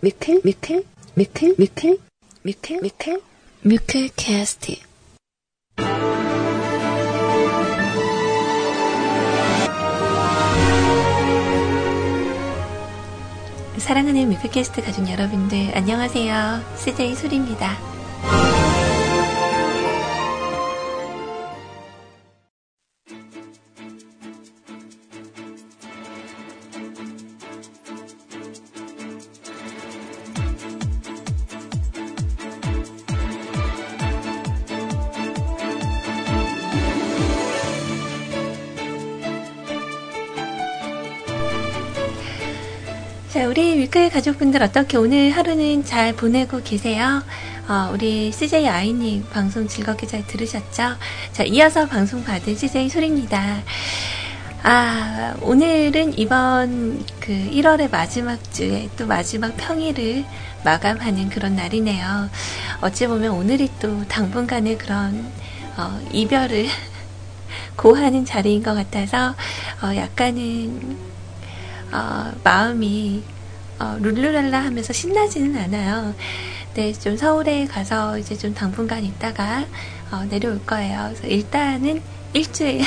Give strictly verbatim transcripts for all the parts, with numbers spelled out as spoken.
미클 미클 미클 미클 미클 미클 미클 캐스팅. 사랑하는 뮤클캐스트 가족 여러분들, 안녕하세요. 씨제이 소리입니다. 자, 우리 뮤클 가족분들 어떻게 오늘 하루는 잘 보내고 계세요? 어, 우리 씨제이 아이님 방송 즐겁게 잘 들으셨죠? 자, 이어서 방송 받은 씨제이 소리입니다. 아, 오늘은 이번 그 일월의 마지막 주에 또 마지막 평일을 마감하는 그런 날이네요. 어찌 보면 오늘이 또 당분간의 그런 어, 이별을 고하는 자리인 것 같아서 어, 약간은 어, 마음이 어, 룰루랄라 하면서 신나지는 않아요. 네, 좀 서울에 가서 이제 좀 당분간 있다가 어, 내려올 거예요. 그래서 일단은 일주일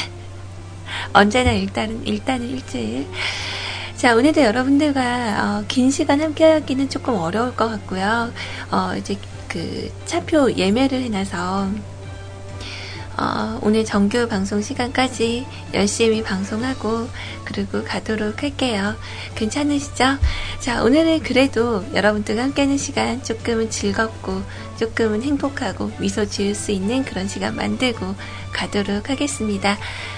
언제나 일단은 일단은 일주일. 자, 오늘도 여러분들과 어, 긴 시간 함께하기는 조금 어려울 것 같고요. 어, 이제 그 차표 예매를 해놔서 어, 오늘 정규 방송 시간까지 열심히 방송하고 그리고 가도록 할게요. 괜찮으시죠? 자, 오늘은 그래도 여러분들과 함께하는 시간 조금은 즐겁고 조금은 행복하고 미소 지을 수 있는 그런 시간 만들고 가도록 하겠습니다.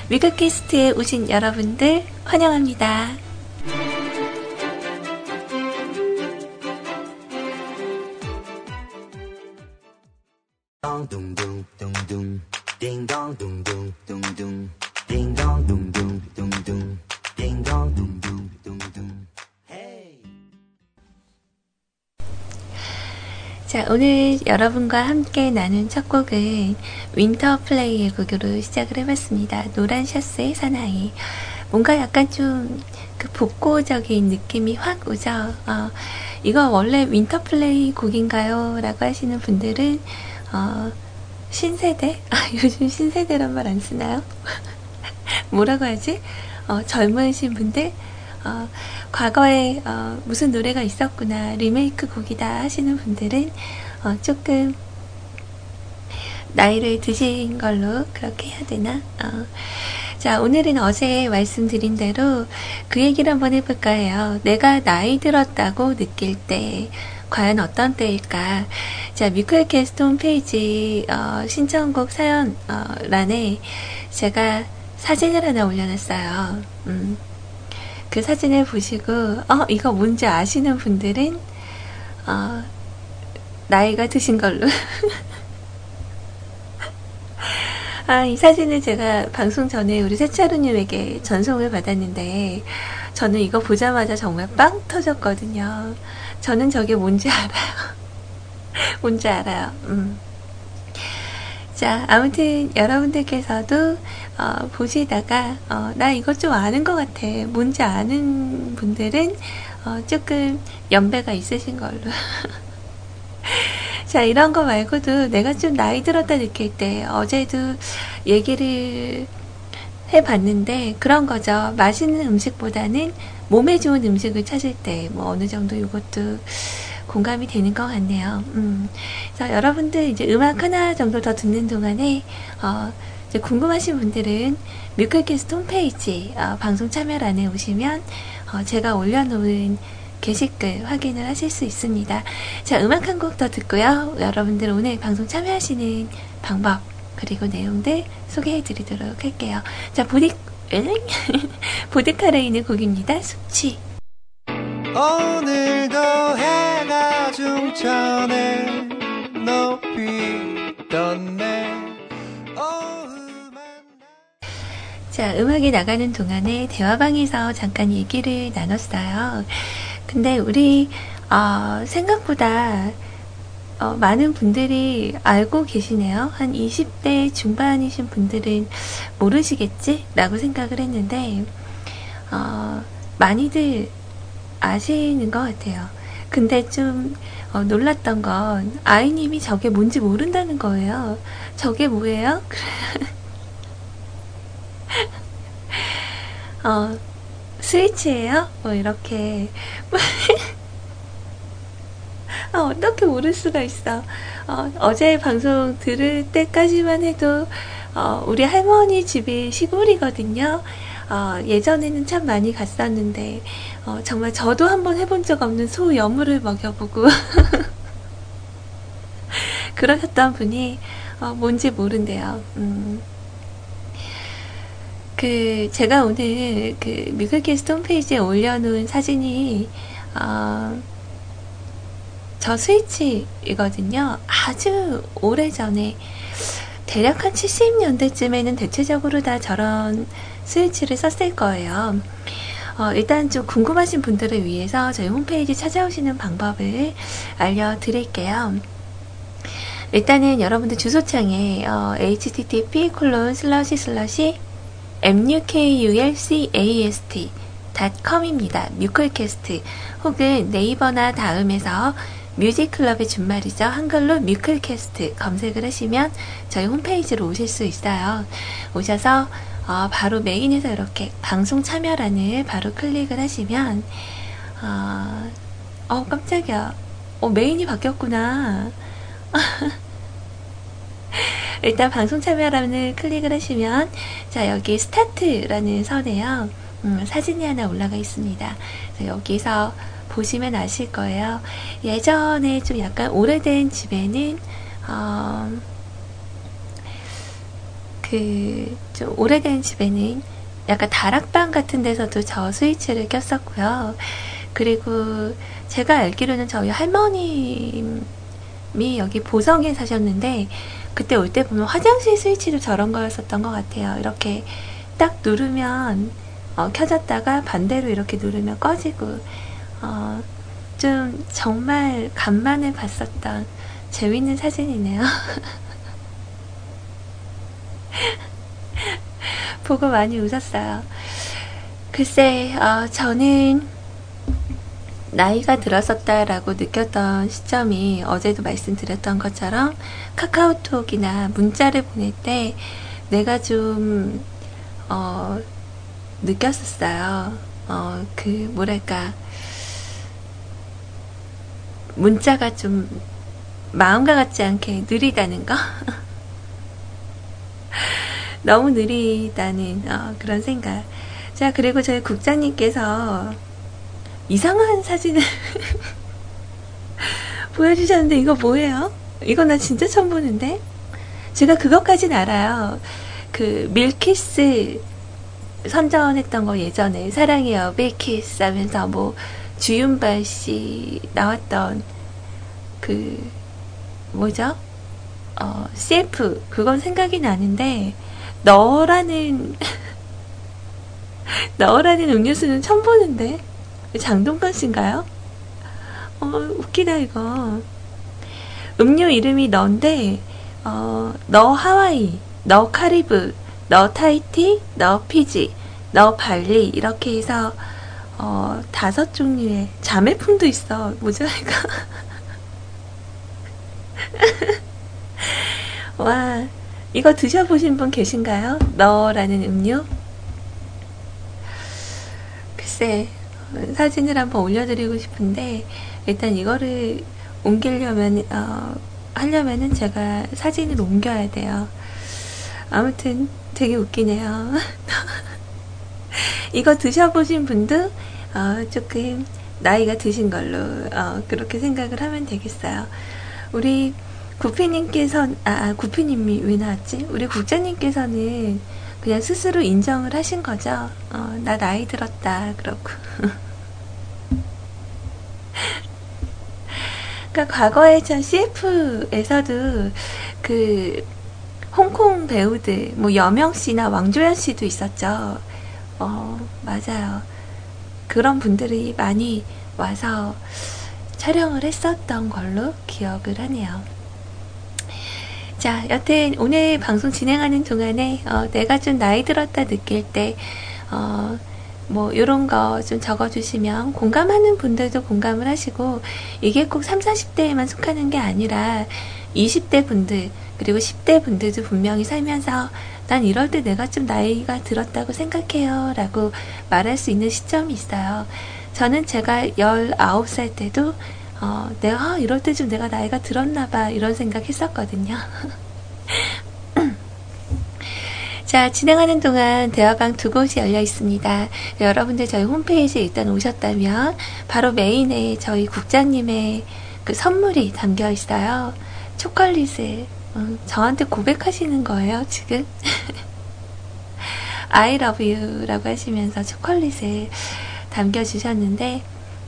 뮤클캐스트에 오신 여러분들 환영합니다. 둥둥둥둥 딩동 둥둥 둥둥 딩동 둥둥 둥둥 딩동 둥둥 둥둥. 헤이. 자, 오늘 여러분과 함께 나눈 첫 곡은 윈터 플레이의 곡으로 시작을 해봤습니다. 노란 셔츠의 사나이. 뭔가 약간 좀 그 복고적인 느낌이 확 오죠. 어, 이거 원래 윈터 플레이 곡인가요? 라고 하시는 분들은 어. 신세대? 아, 요즘 신세대란 말 안 쓰나요? 뭐라고 하지? 어, 젊으신 분들? 어, 과거에 어, 무슨 노래가 있었구나, 리메이크 곡이다 하시는 분들은 어, 조금 나이를 드신 걸로 그렇게 해야 되나? 어. 자, 오늘은 어제 말씀드린 대로 그 얘기를 한번 해볼까 해요. 내가 나이 들었다고 느낄 때 과연 어떤 때일까? 자, 뮤클캐스트 홈페이지 어, 신청곡 사연 어, 란에 제가 사진을 하나 올려놨어요. 음, 그 사진을 보시고 어 이거 뭔지 아시는 분들은 어, 나이가 드신 걸로. 아, 이 사진을 제가 방송 전에 우리 세차루님에게 전송을 받았는데 저는 이거 보자마자 정말 빵 터졌거든요. 저는 저게 뭔지 알아요. 뭔지 알아요. 음. 자, 아무튼 여러분들께서도 어, 보시다가 어, 나 이거 좀 아는 것 같아, 뭔지 아는 분들은 어, 조금 연배가 있으신 걸로. 자, 이런 거 말고도 내가 좀 나이 들었다 느낄 때 어제도 얘기를 해봤는데 그런 거죠. 맛있는 음식보다는 몸에 좋은 음식을 찾을 때 뭐 어느 정도 이것도 공감이 되는 것 같네요. 음. 그래서 여러분들 이제 음악 하나 정도 더 듣는 동안에 어, 이제 궁금하신 분들은 뮤클캐스트 홈페이지 어, 방송 참여란에 오시면 어, 제가 올려놓은 게시글 확인을 하실 수 있습니다. 자, 음악 한 곡 더 듣고요. 여러분들 오늘 방송 참여하시는 방법 그리고 내용들 소개해드리도록 할게요. 자, 보디 보드카레인의 곡입니다. 숙취. 오늘도 해가 중천에 높이 떴네. 자, 음악이 나가는 동안에 대화방에서 잠깐 얘기를 나눴어요. 근데 우리 어, 생각보다 어, 많은 분들이 알고 계시네요. 한 이십 대 중반이신 분들은 모르시겠지? 라고 생각을 했는데 어, 많이들 아시는 것 같아요. 근데 좀 어, 놀랐던 건 아이님이 저게 뭔지 모른다는 거예요. 저게 뭐예요? 어, 스위치예요? 뭐 이렇게 어, 어떻게 모를 수가 있어. 어, 어제 방송 들을 때까지만 해도 어, 우리 할머니 집이 시골이거든요. 어, 예전에는 참 많이 갔었는데 어, 정말 저도 한번 해본 적 없는 소 여물을 먹여보고 그러셨던 분이 어, 뭔지 모른대요. 음. 그 제가 오늘 그 뮤클캐스트 홈페이지에 올려놓은 사진이 어, 저 스위치이거든요. 아주 오래전에 대략 한 칠십 년대쯤에는 대체적으로 다 저런 스위치를 썼을 거예요. 어, 일단 좀 궁금하신 분들을 위해서 저희 홈페이지 찾아오시는 방법을 알려드릴게요. 일단은 여러분들 주소창에 어, 에이치티티피 콜론 슬래시 슬래시 엠유클캐스트 닷 컴 입니다. 뮤클캐스트 혹은 네이버나 다음에서 뮤직클럽의 준말이죠. 한글로 뮤클캐스트 검색을 하시면 저희 홈페이지로 오실 수 있어요. 오셔서 어, 바로 메인에서 이렇게 방송 참여란을 바로 클릭을 하시면 어, 어 깜짝이야. 어 메인이 바뀌었구나. 일단 방송 참여란을 클릭을 하시면 자 여기 스타트라는 선에요. 음, 사진이 하나 올라가 있습니다. 여기서 보시면 아실 거예요. 예전에 좀 약간 오래된 집에는 어, 그 좀 오래된 집에는 약간 다락방 같은 데서도 저 스위치를 꼈었고요. 그리고 제가 알기로는 저희 할머님이 여기 보성에 사셨는데 그때 올 때 보면 화장실 스위치도 저런 거였었던 것 같아요. 이렇게 딱 누르면 어, 켜졌다가 반대로 이렇게 누르면 꺼지고 어, 좀 정말 간만에 봤었던 재밌는 사진이네요. 보고 많이 웃었어요. 글쎄 어, 저는 나이가 들었었다라고 느꼈던 시점이 어제도 말씀드렸던 것처럼 카카오톡이나 문자를 보낼 때 내가 좀 어, 느꼈었어요. 어, 그 뭐랄까 문자가 좀 마음과 같지 않게 느리다는 거? 너무 느리다는 어, 그런 생각. 자 그리고 저희 국장님께서 이상한 사진을 보여주셨는데 이거 뭐예요? 이거 나 진짜 처음 보는데? 제가 그것까진 알아요. 그 밀키스 선전했던 거 예전에 사랑해요 밀키스 하면서 뭐 주윤발 씨 나왔던 그 뭐죠? 어, 씨에프 그건 생각이 나는데 너라는 너라는 음료수는 처음 보는데 장동건 씨인가요? 어, 웃기다 이거. 음료 이름이 너인데 어, 너 하와이, 너 카리브, 너 타이티, 너 피지, 너 발리 이렇게 해서 어, 다섯 종류의 자매품도 있어. 뭐죠 이거? 와 이거 드셔보신 분 계신가요? 너라는 음료? 글쎄 사진을 한번 올려드리고 싶은데 일단 이거를 옮기려면 어, 하려면은 제가 사진을 옮겨야 돼요. 아무튼 되게 웃기네요. 이거 드셔보신 분도 어, 조금 나이가 드신 걸로 어, 그렇게 생각을 하면 되겠어요. 우리 구피님께서 아 구피님이 왜 나왔지? 우리 국장님께서는 그냥 스스로 인정을 하신 거죠. 어, 나 나이 들었다 그러고. 그러니까 과거에 전 씨에프에서도 그 홍콩 배우들 뭐 여명 씨나 왕조연 씨도 있었죠. 어 맞아요. 그런 분들이 많이 와서 촬영을 했었던 걸로 기억을 하네요. 자 여튼 오늘 방송 진행하는 동안에 어, 내가 좀 나이 들었다 느낄 때 어, 뭐 이런 거 좀 적어주시면 공감하는 분들도 공감을 하시고, 이게 꼭 삼사십 대에만 속하는 게 아니라 이십 대 분들 그리고 십 대 분들도 분명히 살면서 난 이럴 때 내가 좀 나이가 들었다고 생각해요 라고 말할 수 있는 시점이 있어요. 저는 제가 열아홉 살 때도 어, 내가 아, 이럴 때 좀 내가 나이가 들었나봐 이런 생각 했었거든요. 자, 진행하는 동안 대화방 두 곳이 열려 있습니다. 여러분들 저희 홈페이지에 일단 오셨다면 바로 메인에 저희 국장님의 그 선물이 담겨 있어요. 초콜릿을 음, 저한테 고백하시는 거예요 지금. I love you 라고 하시면서 초콜릿을 담겨주셨는데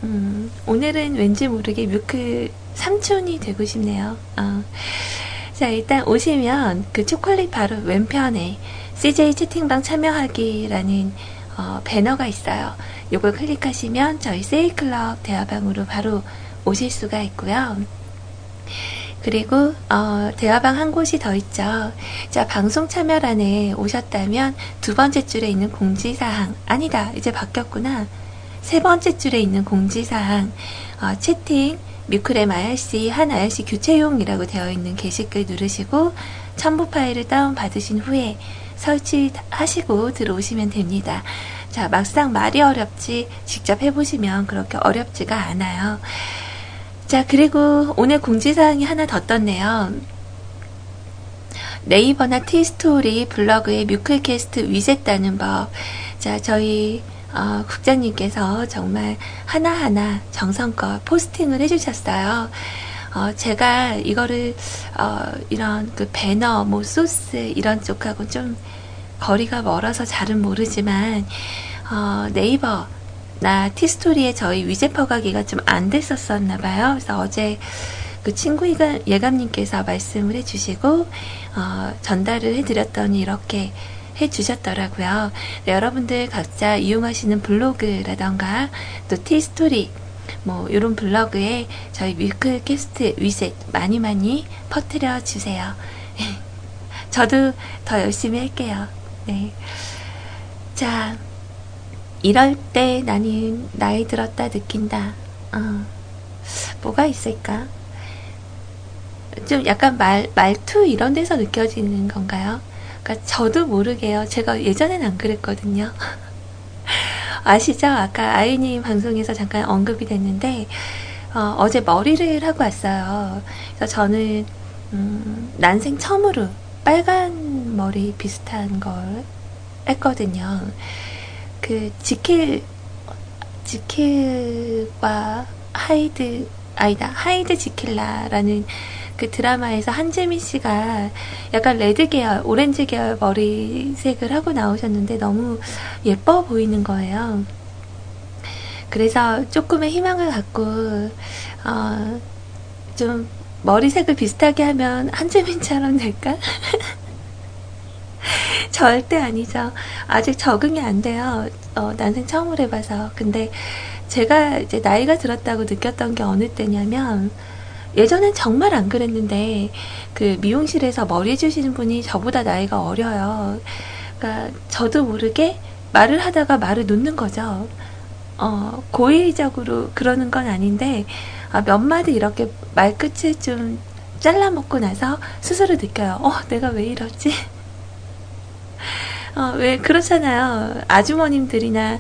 음, 오늘은 왠지 모르게 뮤클 삼촌이 되고 싶네요. 어. 자, 일단 오시면 그 초콜릿 바로 왼편에 씨제이 채팅방 참여하기라는 어, 배너가 있어요. 요걸 클릭하시면 저희 세이클럽 대화방으로 바로 오실 수가 있고요. 그리고 어, 대화방 한 곳이 더 있죠. 자, 방송 참여란에 오셨다면 두 번째 줄에 있는 공지사항, 아니다 이제 바뀌었구나, 세 번째 줄에 있는 공지사항 어, 채팅 뮤클엠 아이알씨, 한 아이알씨 교체용이라고 되어 있는 게시글 누르시고 첨부 파일을 다운받으신 후에 설치하시고 들어오시면 됩니다. 자, 막상 말이 어렵지 직접 해보시면 그렇게 어렵지가 않아요. 자, 그리고 오늘 공지사항이 하나 더 떴네요. 네이버나 티스토리 블로그에 뮤클캐스트 위젯 따는 법. 자, 저희 어, 국장님께서 정말 하나하나 정성껏 포스팅을 해주셨어요. 어, 제가 이거를 어, 이런 그 배너, 뭐 소스 이런 쪽하고 좀 거리가 멀어서 잘은 모르지만 어, 네이버나 티스토리에 저희 위젯 퍼가기가 좀 안 됐었었나 봐요. 그래서 어제 그 친구 예감님께서 말씀을 해주시고 어, 전달을 해드렸더니 이렇게 해주셨더라고요. 네, 여러분들 각자 이용하시는 블로그라던가 또 티스토리 뭐 이런 블로그에 저희 뮤클캐스트 위젯 많이 많이 퍼뜨려 주세요. 저도 더 열심히 할게요. 네. 자, 이럴 때 나는 나이 들었다 느낀다. 어, 뭐가 있을까? 좀 약간 말, 말투 이런 데서 느껴지는 건가요? 그러니까 저도 모르게요. 제가 예전엔 안 그랬거든요. 아시죠? 아까 아이님 방송에서 잠깐 언급이 됐는데 어, 어제 머리를 하고 왔어요. 그래서 저는 음, 난생 처음으로 빨간 머리 비슷한 걸 했거든요. 그 지킬 지킬과 하이드 아니다 하이드 지킬라라는 그 드라마에서 한재미 씨가 약간 레드 계열, 오렌지 계열 머리색을 하고 나오셨는데 너무 예뻐 보이는 거예요. 그래서 조금의 희망을 갖고 어, 좀 머리색을 비슷하게 하면 한재민처럼 될까? 절대 아니죠. 아직 적응이 안 돼요. 어, 난생 처음으로 해봐서. 근데 제가 이제 나이가 들었다고 느꼈던 게 어느 때냐면, 예전엔 정말 안 그랬는데 그 미용실에서 머리 해주시는 분이 저보다 나이가 어려요. 그러니까 저도 모르게 말을 하다가 말을 놓는 거죠. 어, 고의적으로 그러는 건 아닌데 아, 몇 마디 이렇게 말끝을 좀 잘라먹고 나서 스스로 느껴요. 어, 내가 왜 이러지? 어, 왜 그렇잖아요. 아주머님들이나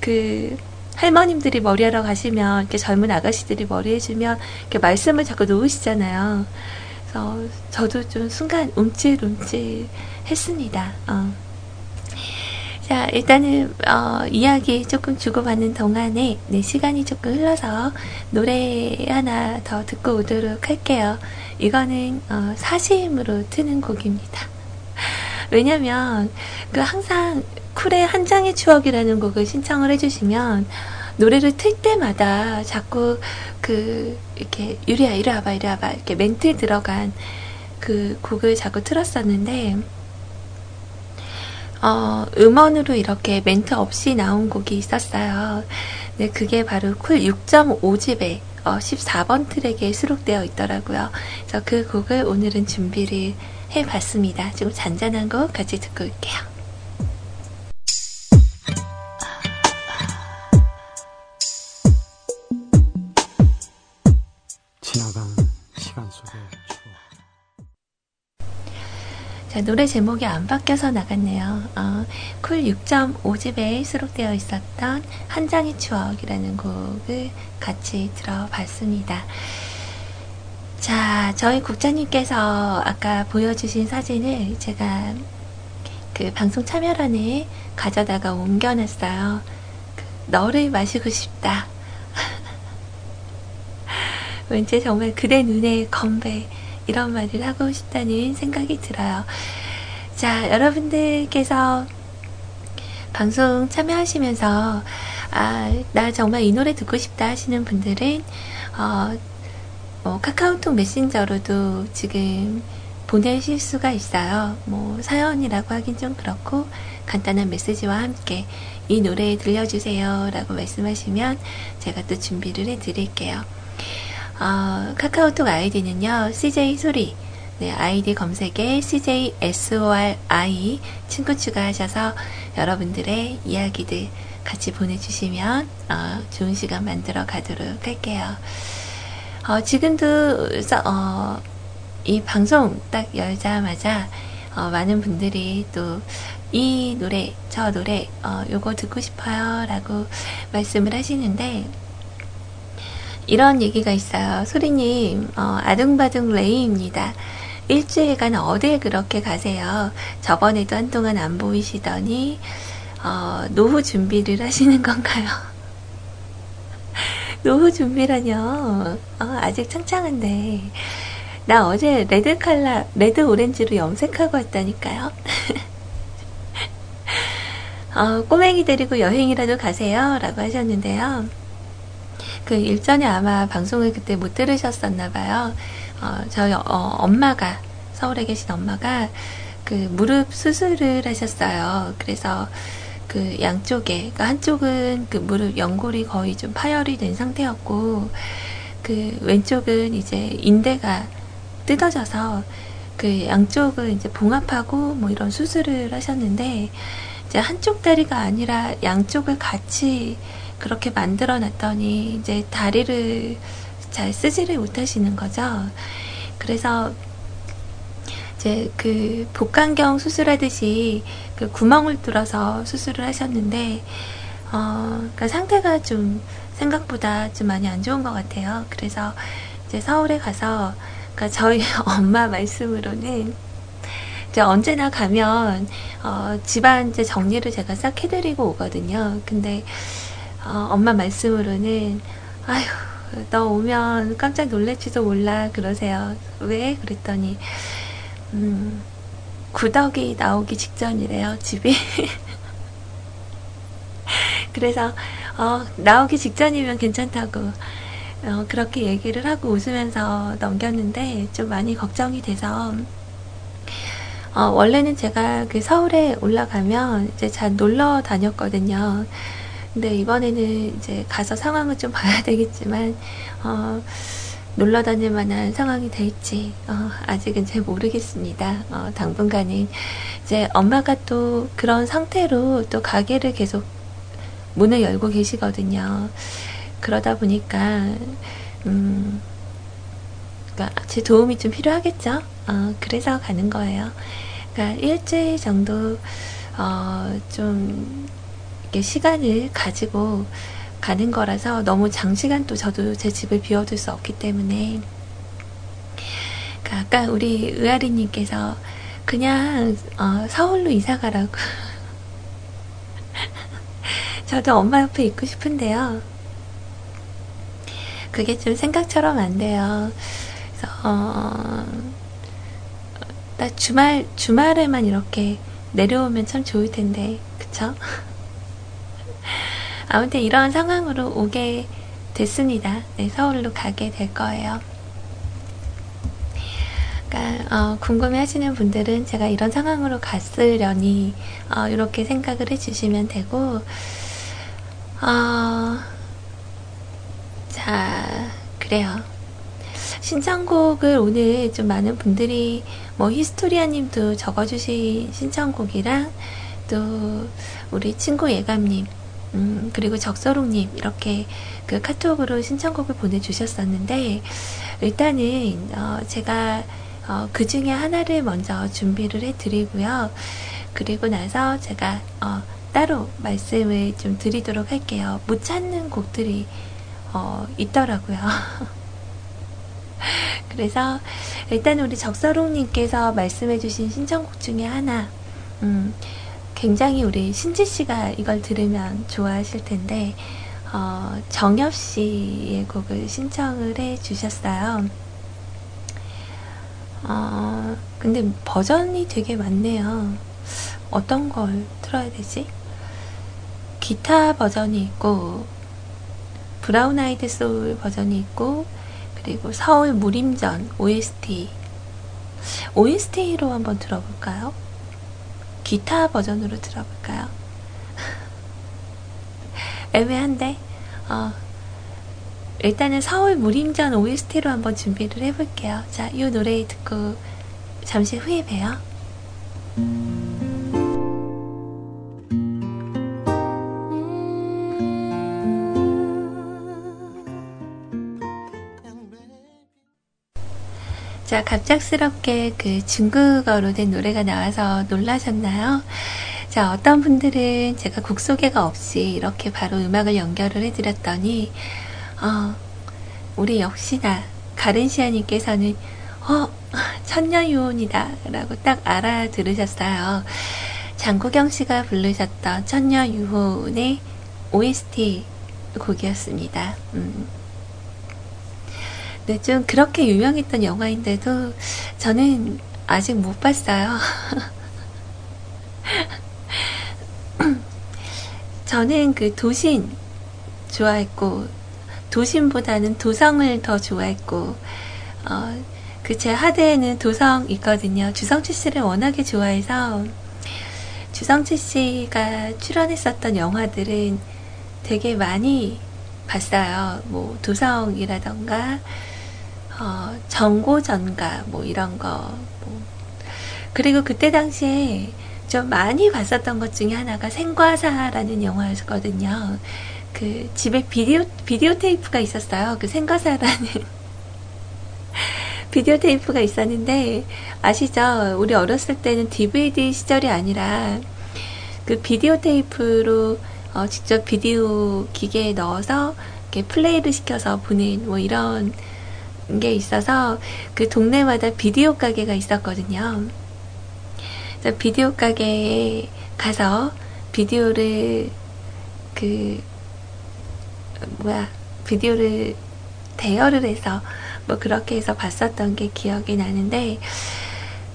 그 할머님들이 머리하러 가시면 이렇게 젊은 아가씨들이 머리 해주면 이렇게 말씀을 자꾸 놓으시잖아요. 그래서 저도 좀 순간 움찔움찔했습니다. 어. 자, 일단은 어, 이야기 조금 주고받는 동안에 네, 시간이 조금 흘러서 노래 하나 더 듣고 오도록 할게요. 이거는 어, 사시음으로 트는 곡입니다. 왜냐면 그 항상 쿨의 한 장의 추억이라는 곡을 신청을 해주시면 노래를 틀 때마다 자꾸 그 이렇게 유리야 이리 와봐 이리 와봐 이렇게 멘트 들어간 그 곡을 자꾸 틀었었는데 어, 음원으로 이렇게 멘트 없이 나온 곡이 있었어요. 네, 그게 바로 쿨 육 점 오 집의 어, 십사 번 트랙에 수록되어 있더라고요. 그래서 그 곡을 오늘은 준비를 해봤습니다. 지금 잔잔한 곡 같이 듣고 올게요. 지나간 시간 속에 자, 노래 제목이 안 바뀌어서 나갔네요. 어, 쿨 육 점 오 집에 수록되어 있었던 한 장의 추억이라는 곡을 같이 들어봤습니다. 자, 저희 국장님께서 아까 보여주신 사진을 제가 그 방송 참여란에 가져다가 옮겨놨어요. 그, 너를 마시고 싶다. 왠지 정말 그대 눈에 건배 이런 말을 하고 싶다는 생각이 들어요. 자, 여러분들께서 방송 참여하시면서 아, 나 정말 이 노래 듣고 싶다 하시는 분들은 어, 뭐 카카오톡 메신저로도 지금 보내실 수가 있어요. 뭐 사연이라고 하긴 좀 그렇고 간단한 메시지와 함께 이 노래 들려주세요 라고 말씀하시면 제가 또 준비를 해드릴게요. 어, 카카오톡 아이디는요, 씨제이 소리. 네, 아이디 검색에 씨제이 에스오알아이 친구 추가하셔서 여러분들의 이야기들 같이 보내주시면 어, 좋은 시간 만들어 가도록 할게요. 어, 지금도 서, 어, 이 방송 딱 열자마자 어, 많은 분들이 또 이 노래, 저 노래, 어, 요거 듣고 싶어요 라고 말씀을 하시는데 이런 얘기가 있어요. 소리님, 어, 아둥바둥 레이입니다. 일주일간 어딜 그렇게 가세요? 저번에도 한동안 안 보이시더니 어, 노후 준비를 하시는 건가요? 노후 준비라뇨. 어, 아직 창창한데. 나 어제 레드 칼라, 레드 오렌지로 염색하고 왔다니까요. 어, 꼬맹이 데리고 여행이라도 가세요? 라고 하셨는데요. 그 일전에 아마 방송을 그때 못 들으셨었나봐요. 어, 저희 어, 엄마가, 서울에 계신 엄마가 그 무릎 수술을 하셨어요. 그래서 그 양쪽에, 그러니까 한쪽은 그 무릎 연골이 거의 좀 파열이 된 상태였고, 그 왼쪽은 이제 인대가 뜯어져서 그 양쪽을 이제 봉합하고 뭐 이런 수술을 하셨는데, 이제 한쪽 다리가 아니라 양쪽을 같이 그렇게 만들어 놨더니 이제 다리를 잘 쓰지를 못하시는 거죠. 그래서 이제 그 복강경 수술하듯이 그 구멍을 뚫어서 수술을 하셨는데, 어, 그러니까 상태가 좀 생각보다 좀 많이 안 좋은 것 같아요. 그래서 이제 서울에 가서, 그러니까 저희 엄마 말씀으로는 이제 언제나 가면 어, 집안 이제 정리를 제가 싹 해드리고 오거든요. 근데 어, 엄마 말씀으로는 아휴, 너 오면 깜짝 놀랄지도 몰라 그러세요. 왜? 그랬더니 음, 구덕이 나오기 직전이래요, 집이. 그래서 어, 나오기 직전이면 괜찮다고 어, 그렇게 얘기를 하고 웃으면서 넘겼는데, 좀 많이 걱정이 돼서 어, 원래는 제가 그 서울에 올라가면 이제 잘 놀러 다녔거든요. 근데 이번에는 이제 가서 상황을 좀 봐야 되겠지만 어, 놀러 다닐 만한 상황이 될지 어, 아직은 잘 모르겠습니다. 어, 당분간은 이제 엄마가 또 그런 상태로 또 가게를 계속 문을 열고 계시거든요. 그러다 보니까 음, 그러니까 제 도움이 좀 필요하겠죠. 어, 그래서 가는 거예요. 그러니까 일주일 정도 어, 좀 시간을 가지고 가는 거라서 너무 장시간 또 저도 제 집을 비워둘 수 없기 때문에, 그러니까 아까 우리 의아리님께서 그냥 어, 서울로 이사가라고 저도 엄마 옆에 있고 싶은데요, 그게 좀 생각처럼 안 돼요. 그래서 어, 나 주말, 주말에만 이렇게 내려오면 참 좋을 텐데, 그쵸? 아무튼 이런 상황으로 오게 됐습니다. 네, 서울로 가게 될 거예요. 그러니까 어, 궁금해하시는 분들은 제가 이런 상황으로 갔으려니 어, 이렇게 생각을 해주시면 되고, 어, 자, 그래요. 신청곡을 오늘 좀 많은 분들이 뭐 히스토리아님도 적어주신 신청곡이랑 또 우리 친구 예감님, 음, 그리고 적소록님, 이렇게 그 카톡으로 신청곡을 보내주셨었는데, 일단은 어, 제가 어, 그 중에 하나를 먼저 준비를 해 드리고요. 그리고 나서 제가 어, 따로 말씀을 좀 드리도록 할게요. 못 찾는 곡들이 어, 있더라고요. 그래서 일단 우리 적서롱님께서 말씀해주신 신청곡 중에 하나, 음, 굉장히 우리 신지씨가 이걸 들으면 좋아하실 텐데 어, 정엽씨의 곡을 신청을 해주셨어요. 어, 근데 버전이 되게 많네요. 어떤 걸 틀어야 되지? 기타 버전이 있고 브라운 아이드 소울 버전이 있고 그리고 서울 무림전 오에스티 오에스티로 한번 들어볼까요? 기타 버전으로 들어볼까요? 애매한데 어, 일단은 서울 무림전 오에스티로 한번 준비를 해볼게요. 자, 이 노래 듣고 잠시 후에 봬요. 자, 갑작스럽게 그 중국어로 된 노래가 나와서 놀라셨나요? 자, 어떤 분들은 제가 곡 소개가 없이 이렇게 바로 음악을 연결을 해드렸더니 어, 우리 역시나 가른시아님께서는 어, 천녀유혼이다 라고 딱 알아들으셨어요. 장국영씨가 부르셨던 천녀유혼의 오에스티 곡이었습니다. 음. 네, 좀 그렇게 유명했던 영화인데도 저는 아직 못 봤어요. 저는 그 도신 좋아했고 도신보다는 도성을 더 좋아했고 어, 그 제 하드에는 도성 있거든요. 주성치 씨를 워낙에 좋아해서 주성치 씨가 출연했었던 영화들은 되게 많이 봤어요. 뭐 도성이라던가 어, 정고전가 뭐 이런 거 뭐. 그리고 그때 당시에 좀 많이 봤었던 것 중에 하나가 생과사라는 영화였거든요. 그 집에 비디오 비디오 테이프가 있었어요. 그 생과사라는 비디오 테이프가 있었는데 아시죠? 우리 어렸을 때는 디브이디 시절이 아니라 그 비디오 테이프로 어, 직접 비디오 기계에 넣어서 이렇게 플레이를 시켜서 보는 뭐 이런 게 있어서 그 동네마다 비디오 가게가 있었거든요. 그래서 비디오 가게에 가서 비디오를 그 뭐야 비디오를 대여를 해서 뭐 그렇게 해서 봤었던 게 기억이 나는데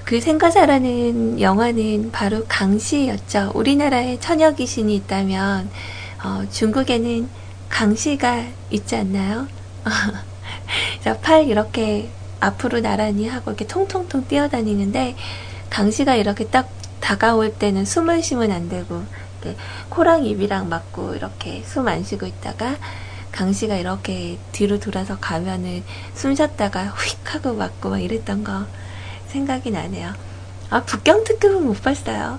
그 생과사라는 영화는 바로 강시였죠. 우리나라에 처녀 귀신이 있다면 어, 중국에는 강시가 있지 않나요? 팔 이렇게 앞으로 나란히 하고 이렇게 통통통 뛰어다니는데 강시가 이렇게 딱 다가올 때는 숨을 쉬면 안 되고 코랑 입이랑 맞고 이렇게 숨 안 쉬고 있다가 강시가 이렇게 뒤로 돌아서 가면은 숨 쉬었다가 휙 하고 맞고 막 이랬던 거 생각이 나네요. 아, 북경특급은 못 봤어요.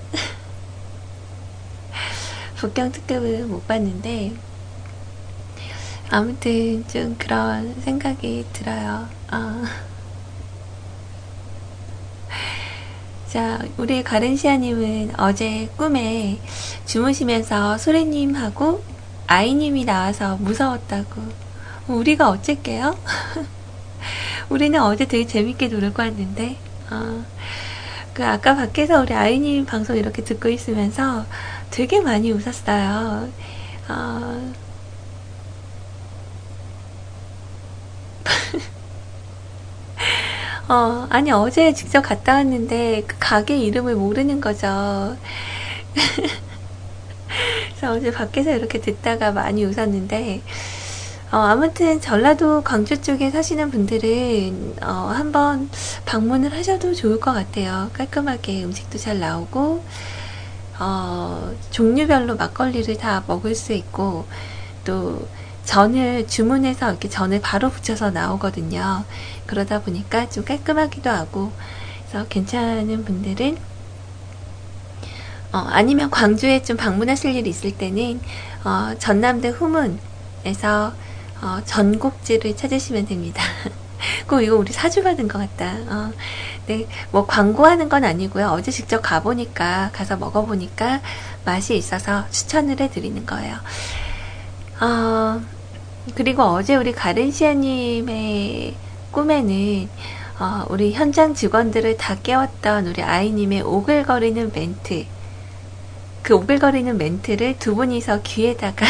북경특급은 못 봤는데 아무튼 좀 그런 생각이 들어요. 어. 자, 우리 가른시아님은 어제 꿈에 주무시면서 소리님하고 아이님이 나와서 무서웠다고. 우리가 어째게요? 우리는 어제 되게 재밌게 놀고 왔는데 어, 그 아까 밖에서 우리 아이님 방송 이렇게 듣고 있으면서 되게 많이 웃었어요. 어, 어, 아니 어제 직접 갔다 왔는데 그 가게 이름을 모르는 거죠. 그래서 어제 밖에서 이렇게 듣다가 많이 웃었는데 어, 아무튼 전라도 광주 쪽에 사시는 분들은 어, 한번 방문을 하셔도 좋을 것 같아요. 깔끔하게 음식도 잘 나오고 어, 종류별로 막걸리를 다 먹을 수 있고 또 전을 주문해서 이렇게 전을 바로 붙여서 나오거든요. 그러다 보니까 좀 깔끔하기도 하고 그래서 괜찮은 분들은 어, 아니면 광주에 좀 방문하실 일이 있을 때는 어, 전남대 후문에서 어, 전곡지를 찾으시면 됩니다. 그럼 이거 우리 사주 받은 것 같다. 어. 네, 뭐 광고하는 건 아니고요. 어제 직접 가보니까, 가서 먹어보니까 맛이 있어서 추천을 해드리는 거예요. 어, 그리고 어제 우리 가른시아님의 꿈에는 어, 우리 현장 직원들을 다 깨웠던 우리 아이님의 오글거리는 멘트, 그 오글거리는 멘트를 두 분이서 귀에다가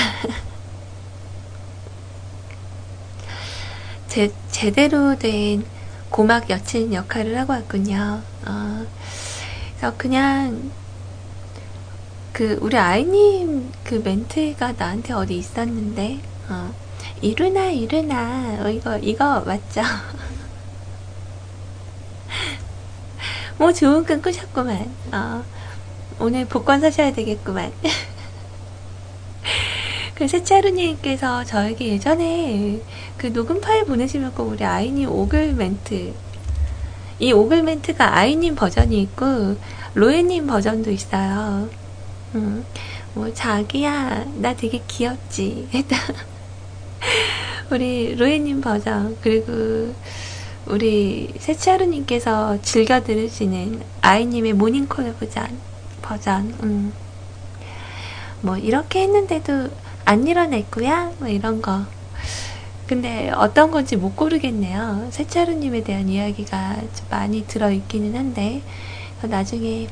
제, 제대로 된 고막 여친 역할을 하고 왔군요. 어, 그래서 그냥 그 우리 아이님 그 멘트가 나한테 어디 있었는데, 어, 이루나 이루나, 어, 이거 이거 맞죠? 뭐 좋은 꿈 꾸셨구만. 어, 오늘 복권 사셔야 되겠구만. 그 세차루님께서 저에게 예전에 그 녹음 파일 보내시면서 우리 아이님 오글 멘트, 이 오글 멘트가 아이님 버전이 있고 로에님 버전도 있어요. 음, 뭐 자기야 나 되게 귀엽지. 우리 로에님 버전, 그리고 우리 세차루님께서 즐겨 들으시는 아이님의 모닝콜 버전 버전. 음. 뭐 이렇게 했는데도 안 일어났구야? 뭐 이런 거. 근데 어떤 건지 못 고르겠네요. 세차루님에 대한 이야기가 좀 많이 들어있기는 한데, 나중에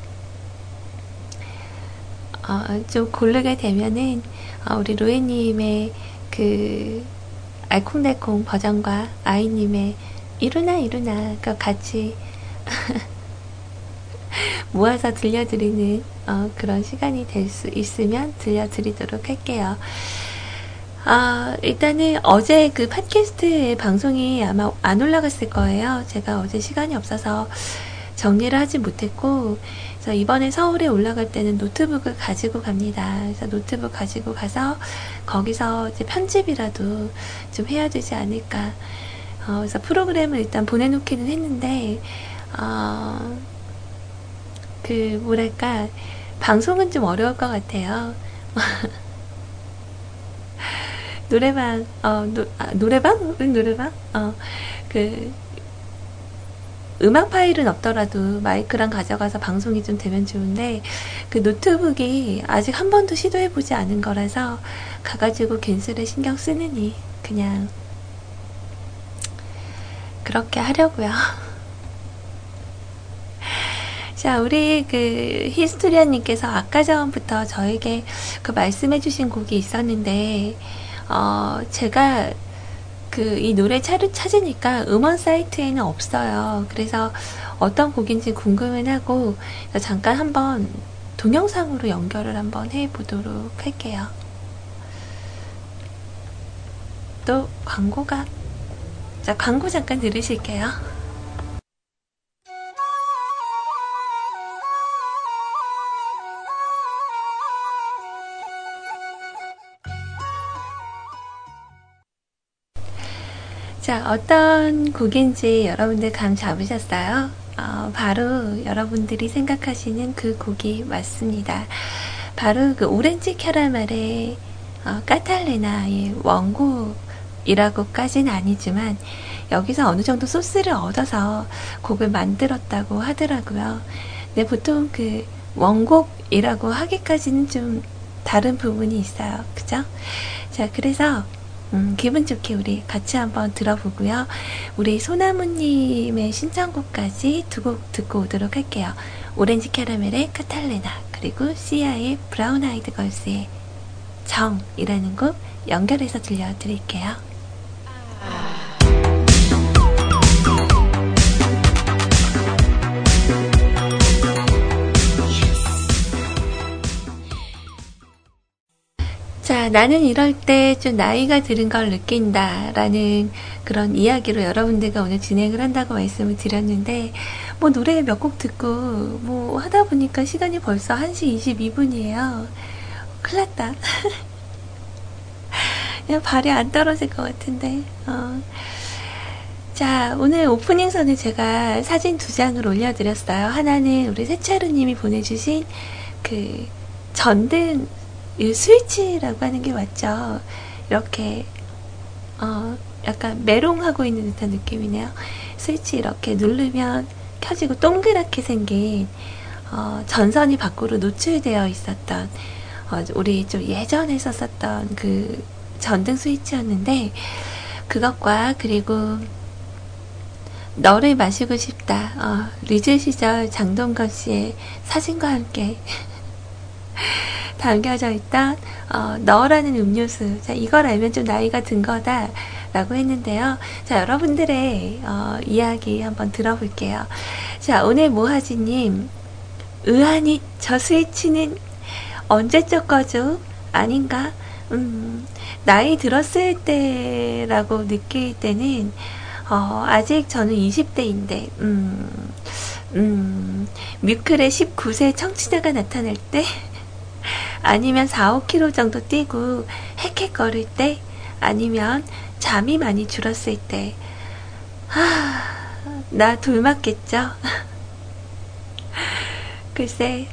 어, 좀 고르게 되면은 어, 우리 로에님의 그 알콩달콩 버전과 아이님의 이루나 이루나 그 같이 모아서 들려드리는 어, 그런 시간이 될 수 있으면 들려드리도록 할게요. 아, 일단은 어제 그 팟캐스트 방송이 아마 안 올라갔을 거예요. 제가 어제 시간이 없어서 정리를 하지 못했고, 그래서 이번에 서울에 올라갈 때는 노트북을 가지고 갑니다. 그래서 노트북 가지고 가서 거기서 이제 편집이라도 좀 해야 되지 않을까. 어, 그래서 프로그램을 일단 보내놓기는 했는데, 어, 그 뭐랄까 방송은 좀 어려울 것 같아요. 노래방 어 노, 아, 노래방 노래방 어 그 음악 파일은 없더라도 마이크랑 가져가서 방송이 좀 되면 좋은데, 그 노트북이 아직 한 번도 시도해보지 않은 거라서 가가지고 괜스레 신경 쓰느니 그냥 그렇게 하려고요. 자, 우리 그 히스토리언님께서 아까 전부터 저에게 그 말씀해주신 곡이 있었는데, 어, 제가 그 이 노래 찾으니까 음원 사이트에는 없어요. 그래서 어떤 곡인지 궁금은 하고, 잠깐 한번 동영상으로 연결을 한번 해보도록 할게요. 또 광고가, 자, 광고 잠깐 들으실게요. 자, 어떤 곡인지 여러분들 감 잡으셨어요? 어, 바로 여러분들이 생각하시는 그 곡이 맞습니다. 바로 그 오렌지 캐러멜의 어, 까탈레나의 원곡이라고까지는 아니지만 여기서 어느 정도 소스를 얻어서 곡을 만들었다고 하더라고요. 근데 보통 그 원곡이라고 하기까지는 좀 다른 부분이 있어요. 그죠? 자, 그래서 음, 기분 좋게 우리 같이 한번 들어보고요. 우리 소나무님의 신청곡까지 두 곡 듣고 오도록 할게요. 오렌지 캐러멜의 카탈레나, 그리고 시아의 브라운 아이드 걸스의 정이라는 곡 연결해서 들려드릴게요. 자, 나는 이럴 때 좀 나이가 들은 걸 느낀다 라는 그런 이야기로 여러분들과 오늘 진행을 한다고 말씀을 드렸는데, 뭐 노래 몇 곡 듣고 뭐 하다 보니까 시간이 벌써 한 시 이십이 분이에요. 큰일 났다. 그냥 발이 안 떨어질 것 같은데. 어. 자, 오늘 오프닝 선에 제가 사진 두 장을 올려드렸어요. 하나는 우리 세차루님이 보내주신 그 전등 이 스위치라고 하는 게 맞죠? 이렇게, 어, 약간 메롱하고 있는 듯한 느낌이네요. 스위치 이렇게 누르면 켜지고 동그랗게 생긴 어, 전선이 밖으로 노출되어 있었던 어, 우리 좀 예전에서 썼던 그 전등 스위치였는데, 그것과 그리고 너를 마시고 싶다 어, 리즈 시절 장동건 씨의 사진과 함께 담겨져 있던 어, 너라는 음료수. 자, 이걸 알면 좀 나이가 든 거다 라고 했는데요. 자, 여러분들의 어, 이야기 한번 들어볼게요. 자, 오늘 모하지님, 의아니 저 스위치는 언제적 거죠? 아닌가? 음, 나이 들었을 때라고 느낄 때는 어, 아직 저는 이십 대인데 음, 음, 뮤클의 십구 세 청취자가 나타날 때 아니면 사, 오 킬로미터 정도 뛰고 헥헥 걸을 때 아니면 잠이 많이 줄었을 때, 하, 나 돌맞겠죠? 글쎄,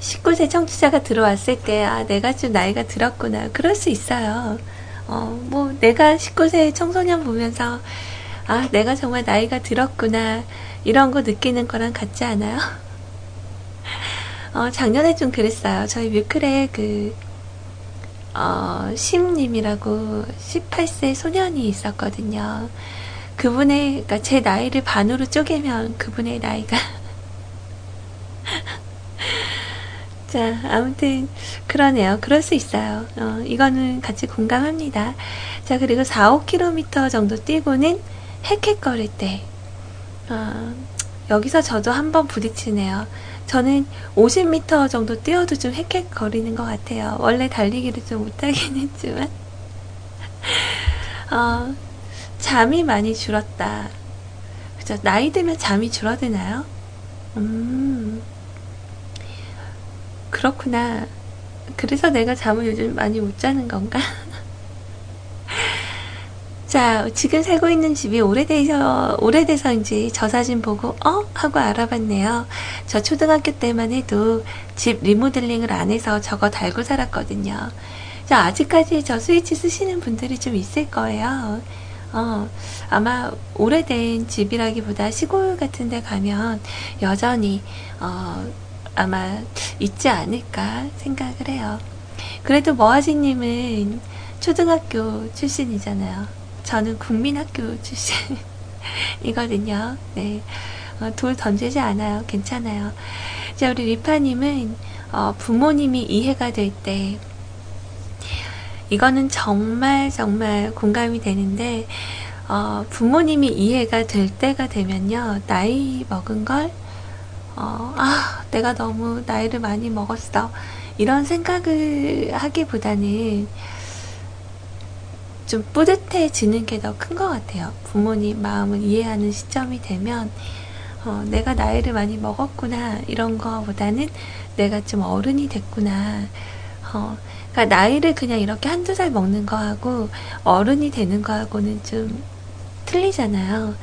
십구 세 청취자가 들어왔을 때, 아, 내가 좀 나이가 들었구나. 그럴 수 있어요. 어, 뭐, 내가 십구 세 청소년 보면서, 아, 내가 정말 나이가 들었구나. 이런 거 느끼는 거랑 같지 않아요? 어, 작년에 좀 그랬어요. 저희 뮤클의 그, 어, 심님이라고 십팔 세 소년이 있었거든요. 그분의, 그니까 제 나이를 반으로 쪼개면 그분의 나이가. 자, 아무튼, 그러네요. 그럴 수 있어요. 어, 이거는 같이 공감합니다. 자, 그리고 사, 오 킬로미터 정도 뛰고는 헥헥거릴 때, 어, 여기서 저도 한번 부딪히네요. 저는 오십 미터 정도 뛰어도 좀 헥헥거리는 것 같아요. 원래 달리기를 좀 못하긴 했지만. 어, 잠이 많이 줄었다. 그죠? 나이 들면 잠이 줄어드나요? 음, 그렇구나. 그래서 내가 잠을 요즘 많이 못 자는 건가? 자, 지금 살고 있는 집이 오래돼서, 오래돼서인지 저 사진 보고 어? 하고 알아봤네요. 저 초등학교 때만 해도 집 리모델링을 안 해서 저거 달고 살았거든요. 자, 아직까지 저 스위치 쓰시는 분들이 좀 있을 거예요. 어, 아마 오래된 집이라기보다 시골 같은 데 가면 여전히 어, 아마 있지 않을까 생각을 해요. 그래도 머아지님은 초등학교 출신이잖아요. 저는 국민학교 출신이거든요. 네. 어, 돌 던지지 않아요. 괜찮아요. 자, 우리 리파님은, 어, 부모님이 이해가 될 때, 이거는 정말 정말 공감이 되는데, 어, 부모님이 이해가 될 때가 되면요. 나이 먹은 걸, 어, 아, 내가 너무 나이를 많이 먹었어. 이런 생각을 하기보다는, 좀 뿌듯해지는 게 더 큰 것 같아요. 부모님 마음을 이해하는 시점이 되면 어, 내가 나이를 많이 먹었구나 이런 거보다는 내가 좀 어른이 됐구나. 어, 그러니까 나이를 그냥 이렇게 한두 살 먹는 거하고 어른이 되는 거하고는 좀 틀리잖아요.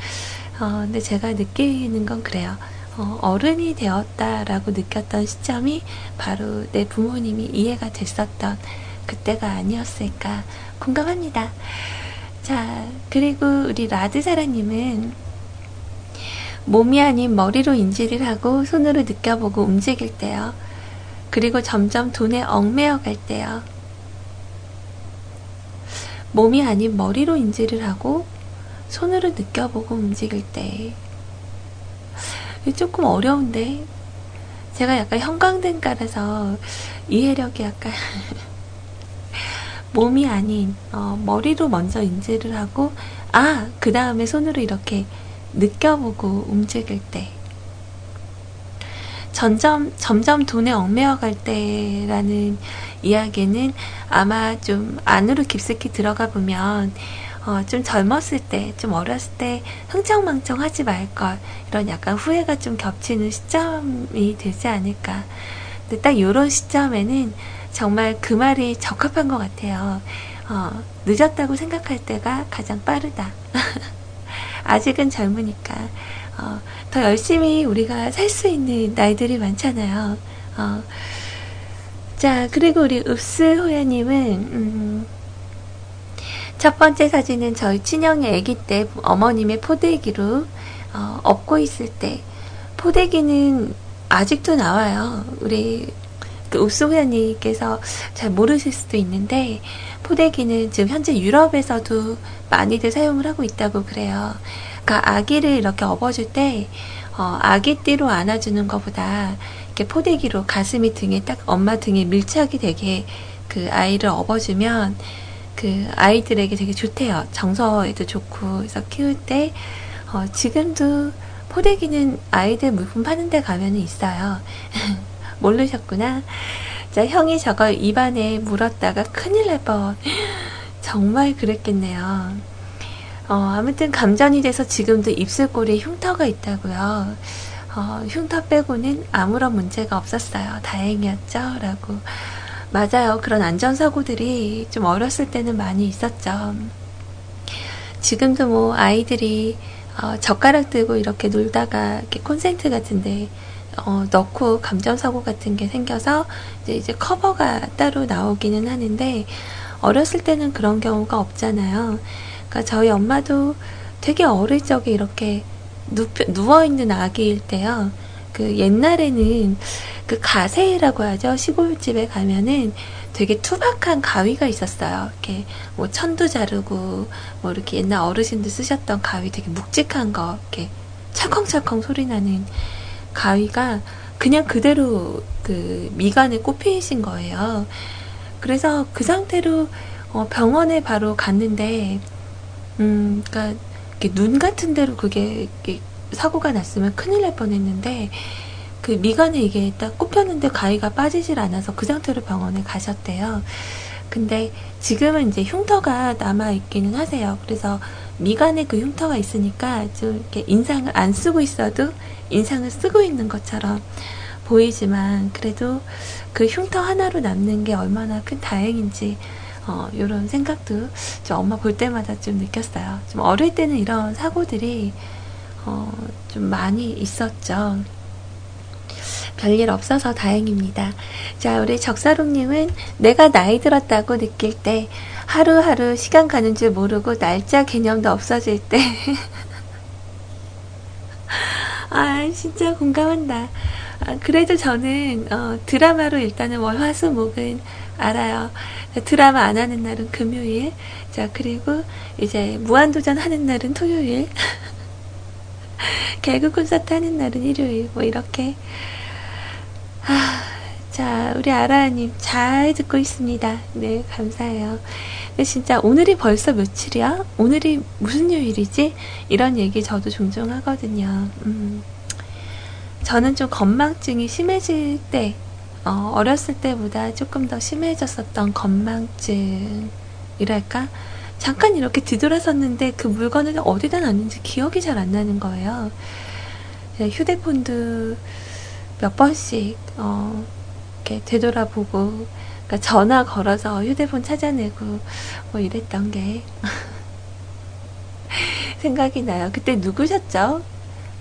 어, 근데 제가 느끼는 건 그래요. 어, 어른이 되었다라고 느꼈던 시점이 바로 내 부모님이 이해가 됐었던 그때가 아니었을까 공감합니다. 자, 그리고 우리 라드사라님은 몸이 아닌 머리로 인지를 하고 손으로 느껴보고 움직일 때요. 그리고 점점 돈에 얽매여 갈 때요. 몸이 아닌 머리로 인지를 하고 손으로 느껴보고 움직일 때. 조금 어려운데. 제가 약간 형광등가라서 이해력이 약간... 몸이 아닌 어, 머리로 먼저 인지를 하고 아! 그 다음에 손으로 이렇게 느껴보고 움직일 때 점점 점점 돈에 얽매여 갈 때라는 이야기는 아마 좀 안으로 깊숙이 들어가 보면 어, 좀 젊었을 때, 좀 어렸을 때 흥청망청 하지 말걸 이런 약간 후회가 좀 겹치는 시점이 되지 않을까. 근데 딱 요런 시점에는 정말 그 말이 적합한 것 같아요. 어, 늦었다고 생각할 때가 가장 빠르다. 아직은 젊으니까 어, 더 열심히 우리가 살 수 있는 나이들이 많잖아요. 어. 자, 그리고 우리 읍스호야님은 음, 첫 번째 사진은 저희 친형이 아기 때 어머님의 포대기로 어, 업고 있을 때. 포대기는 아직도 나와요. 우리 그 읍소회원님께서 잘 모르실 수도 있는데 포대기는 지금 현재 유럽에서도 많이들 사용을 하고 있다고 그래요. 그러니까 아기를 이렇게 업어줄 때 어, 아기띠로 안아주는 것보다 이렇게 포대기로 가슴이 등에 딱 엄마 등에 밀착이 되게 그 아이를 업어주면 그 아이들에게 되게 좋대요. 정서에도 좋고. 그래서 키울 때 어, 지금도 포대기는 아이들 물품 파는 데 가면 있어요. 모르셨구나. 자, 형이 저걸 입안에 물었다가 큰일 날 뻔. 정말 그랬겠네요. 어, 아무튼 감전이 돼서 지금도 입술꼬리에 흉터가 있다고요. 어, 흉터 빼고는 아무런 문제가 없었어요. 다행이었죠? 라고. 맞아요. 그런 안전사고들이 좀 어렸을 때는 많이 있었죠. 지금도 뭐 아이들이 어, 젓가락 들고 이렇게 놀다가 이렇게 콘센트 같은데 어, 넣고 감전사고 같은 게 생겨서 이제, 이제 커버가 따로 나오기는 하는데 어렸을 때는 그런 경우가 없잖아요. 그러니까 저희 엄마도 되게 어릴 적에 이렇게 눕혀, 누워있는 아기일 때요. 그 옛날에는 그 가세라고 하죠. 시골집에 가면은 되게 투박한 가위가 있었어요. 이렇게 뭐 천도 자르고 뭐 이렇게 옛날 어르신들 쓰셨던 가위 되게 묵직한 거 이렇게 찰컹찰컹 소리 나는 가위가 그냥 그대로 그 미간에 꼽히신 거예요. 그래서 그 상태로 어 병원에 바로 갔는데, 음, 그러니까 이렇게 눈 같은 데로 그게 이렇게 사고가 났으면 큰일 날 뻔했는데 그 미간에 이게 딱 꼽혔는데 가위가 빠지질 않아서 그 상태로 병원에 가셨대요. 근데 지금은 이제 흉터가 남아 있기는 하세요. 그래서 미간에 그 흉터가 있으니까 좀 이렇게 인상을 안 쓰고 있어도 인상을 쓰고 있는 것처럼 보이지만 그래도 그 흉터 하나로 남는 게 얼마나 큰 다행인지 어, 이런 생각도 좀 엄마 볼 때마다 좀 느꼈어요. 좀 어릴 때는 이런 사고들이 어, 좀 많이 있었죠. 별일 없어서 다행입니다. 자, 우리 적사롱님은 내가 나이 들었다고 느낄 때 하루하루 시간 가는 줄 모르고 날짜 개념도 없어질 때. 아, 진짜 공감한다. 아, 그래도 저는 어, 드라마로 일단은 월, 화, 수, 목은 알아요. 드라마 안 하는 날은 금요일. 자, 그리고 이제 무한도전 하는 날은 토요일. 개그 콘서트 하는 날은 일요일. 뭐 이렇게. 아, 자, 우리 아라님 잘 듣고 있습니다. 네, 감사해요. 근데 진짜 오늘이 벌써 며칠이야? 오늘이 무슨 요일이지? 이런 얘기 저도 종종 하거든요. 음, 저는 좀 건망증이 심해질 때 어, 어렸을 때보다 조금 더 심해졌었던 건망증이랄까? 잠깐 이렇게 뒤돌아섰는데 그 물건을 어디다 놨는지 기억이 잘 안 나는 거예요. 휴대폰도 몇 번씩 어, 이렇게 되돌아보고 그러니까 전화 걸어서 휴대폰 찾아내고 뭐 이랬던 게 생각이 나요. 그때 누구셨죠?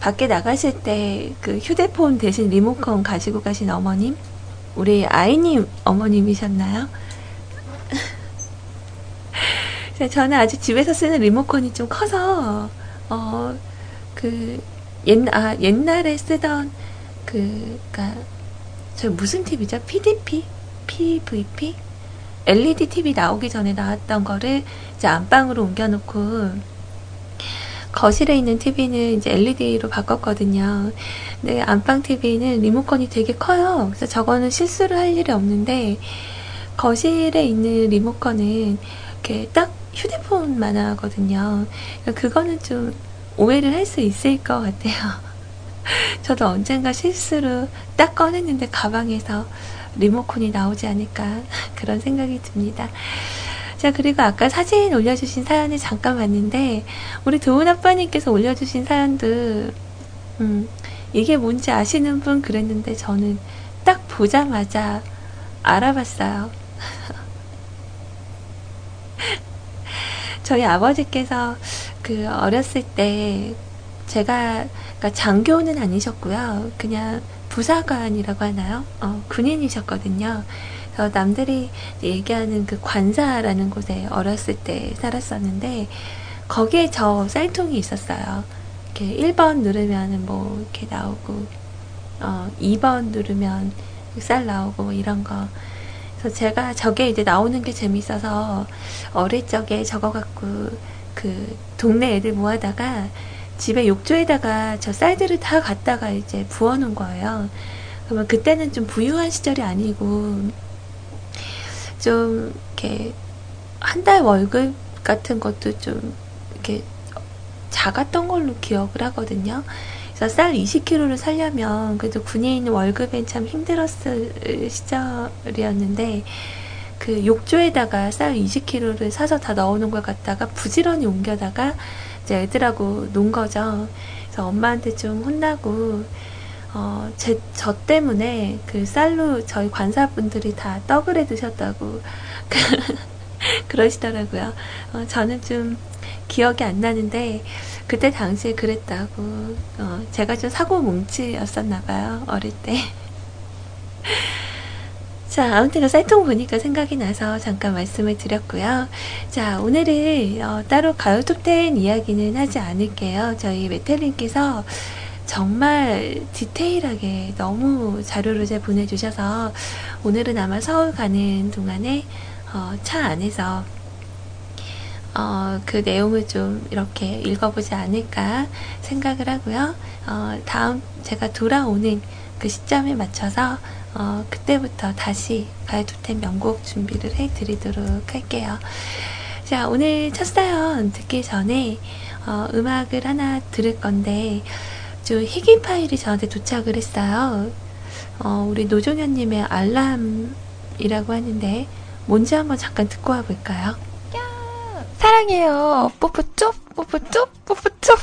밖에 나가실 때 그 휴대폰 대신 리모컨 가지고 가신 어머님? 우리 아이님 어머님이셨나요? 저는 아직 집에서 쓰는 리모컨이 좀 커서 어, 그 옛, 아, 옛날에 쓰던 그, 그니까, 저 무슨 티비죠? 피디피? 피브이피? 엘이디 티비 나오기 전에 나왔던 거를 이제 안방으로 옮겨놓고, 거실에 있는 티비는 이제 엘이디로 바꿨거든요. 근데 안방 티비는 리모컨이 되게 커요. 그래서 저거는 실수를 할 일이 없는데, 거실에 있는 리모컨은 이렇게 딱 휴대폰만 하거든요. 그거는 좀 오해를 할 수 있을 것 같아요. 저도 언젠가 실수로 딱 꺼냈는데 가방에서 리모컨이 나오지 않을까 그런 생각이 듭니다. 자, 그리고 아까 사진 올려주신 사연을 잠깐 봤는데 우리 도훈 아빠님께서 올려주신 사연도 음, 이게 뭔지 아시는 분 그랬는데 저는 딱 보자마자 알아봤어요. 저희 아버지께서 그 어렸을 때 제가 그러니까 장교는 아니셨고요. 그냥 부사관이라고 하나요? 어, 군인이셨거든요. 그래서 남들이 얘기하는 그 관사라는 곳에 어렸을 때 살았었는데 거기에 저 쌀통이 있었어요. 이렇게 일 번 누르면 뭐 이렇게 나오고 어, 이 번 누르면 쌀 나오고 이런 거. 그래서 제가 저게 이제 나오는 게 재밌어서 어릴 적에 저거 갖고 그 동네 애들 모아다가 집에 욕조에다가 저 쌀들을 다 갖다가 이제 부어놓은 거예요. 그러면 그때는 좀 부유한 시절이 아니고 좀 이렇게 한 달 월급 같은 것도 좀 이렇게 작았던 걸로 기억을 하거든요. 그래서 쌀 이십 킬로그램를 사려면 그래도 군인 월급엔 참 힘들었을 시절이었는데 그 욕조에다가 쌀 이십 킬로그램를 사서 다 넣어놓은 걸 갖다가 부지런히 옮겨다가 이제 애들하고 논 거죠. 그래서 엄마한테 좀 혼나고 어, 제, 저 때문에 그 쌀로 저희 관사분들이 다 떡을 해 드셨다고 그러시더라고요. 어, 저는 좀 기억이 안 나는데 그때 당시에 그랬다고. 어, 제가 좀 사고 뭉치였었나봐요, 어릴 때. 자, 아무튼 그 쌀통 보니까 생각이 나서 잠깐 말씀을 드렸고요. 자, 오늘은 어, 따로 가요 톱텐 이야기는 하지 않을게요. 저희 메텔님께서 정말 디테일하게 너무 자료를 잘 보내주셔서 오늘은 아마 서울 가는 동안에 어, 차 안에서 어, 그 내용을 좀 이렇게 읽어보지 않을까 생각을 하고요. 어, 다음 제가 돌아오는 그 시점에 맞춰서 어, 그때부터 다시 가요톱텐 명곡 준비를 해드리도록 할게요. 자, 오늘 첫 사연 듣기 전에 어, 음악을 하나 들을 건데 좀 희귀 파일이 저한테 도착을 했어요. 어, 우리 노종현님의 알람이라고 하는데 뭔지 한번 잠깐 듣고 와볼까요? 사랑해요. 뽀뽀쪽, 뽀뽀쪽, 뽀뽀쪽.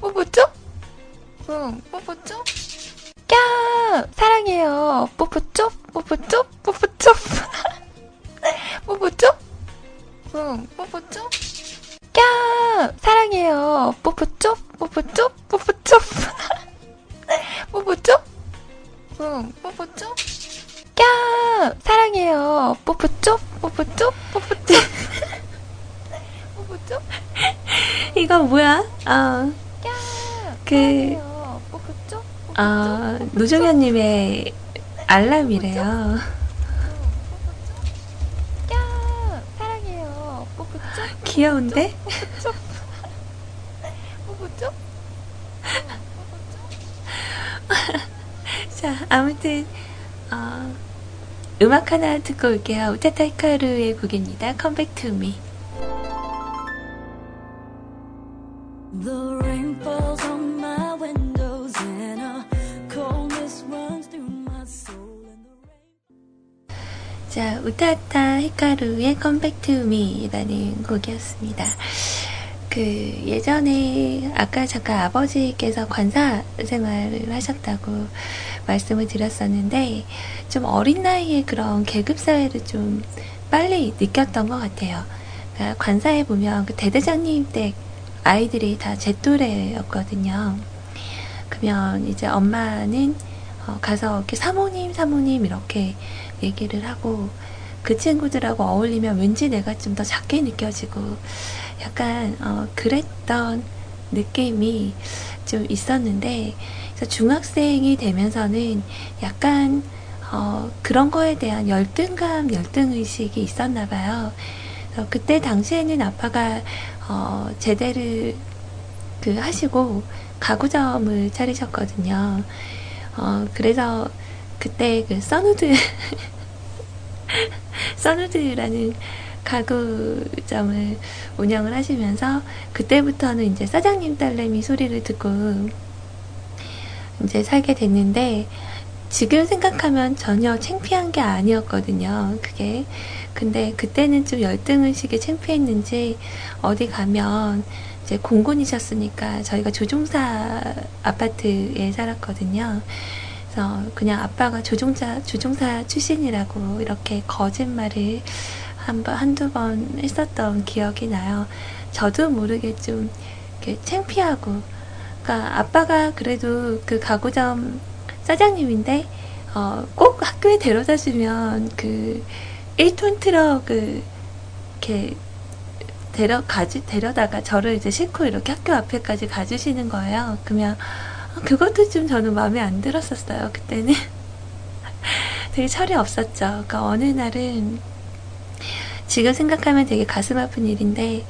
뽀뽀쪽? 응, 뽀뽀쪽? 꺄! 사랑해요. 뽀뽀쪽, 뽀뽀쪽, 뽀뽀쪽. 뽀뽀쪽? 응, 뽀뽀쪽? 꺄! 사랑해요. 뽀뽀쪽, 뽀뽀쪽, 뽀뽀쪽. 뽀뽀쪽? 응, 뽀뽀쪽? 꺄! 사랑해요. 뽀뽀쪽, 뽀뽀쪽, 뽀뽀쪽. 뽀뽀쪽? 이거 뭐야? 어. 꺄! 그, 뽀뽀쪽? 어, 노종현님의 알람이래요. 뽀뽀쪽? 꺄! 사랑해요. 뽀뽀쪽? 귀여운데? 뽀뽀쪽? 뽀뽀쪽? 자, 아무튼, 어, 음악 하나 듣고 올게요. 우타타 히카루의 곡입니다. Come back to me. The rain falls on my windows and a coldness runs through my soul and the rain. 자, 우타타 히카루의 Come back to me라는 곡이었습니다. 그 예전에 아까 잠깐 아버지께서 관사 생활을 하셨다고 말씀을 드렸었는데 좀 어린 나이에 그런 계급사회를 좀 빨리 느꼈던 것 같아요. 그러니까 관사에 보면 그 대대장님 댁 아이들이 다 제 또래였거든요. 그러면 이제 엄마는 가서 이렇게 사모님 사모님 이렇게 얘기를 하고 그 친구들하고 어울리면 왠지 내가 좀 더 작게 느껴지고 약간 어, 그랬던 느낌이 좀 있었는데 그래서 중학생이 되면서는 약간 어, 그런 거에 대한 열등감, 열등의식이 있었나 봐요. 그래서 그때 당시에는 아빠가 어, 제대를 그 하시고 가구점을 차리셨거든요. 어, 그래서 그때 그 써누드 써누드라는 가구점을 운영을 하시면서 그때부터는 이제 사장님 딸내미 소리를 듣고 이제 살게 됐는데 지금 생각하면 전혀 창피한 게 아니었거든요. 그게 근데 그때는 좀 열등의식이 창피했는지 어디 가면 이제 공군이셨으니까 저희가 조종사 아파트에 살았거든요. 그래서 그냥 아빠가 조종사 조종사 출신이라고 이렇게 거짓말을 한 번, 한두 번 했었던 기억이 나요. 저도 모르게 좀 이렇게 창피하고. 그러니까 아빠가 그래도 그 가구점 사장님인데 어, 꼭 학교에 데려다 주면 그 일 톤 트럭을 이렇게 데려가지, 데려다가 저를 이제 싣고 이렇게 학교 앞에까지 가주시는 거예요. 그러면 그것도 좀 저는 마음에 안 들었었어요. 그때는 되게 철이 없었죠. 그러니까 어느 날은 지금 생각하면 되게 가슴 아픈 일인데,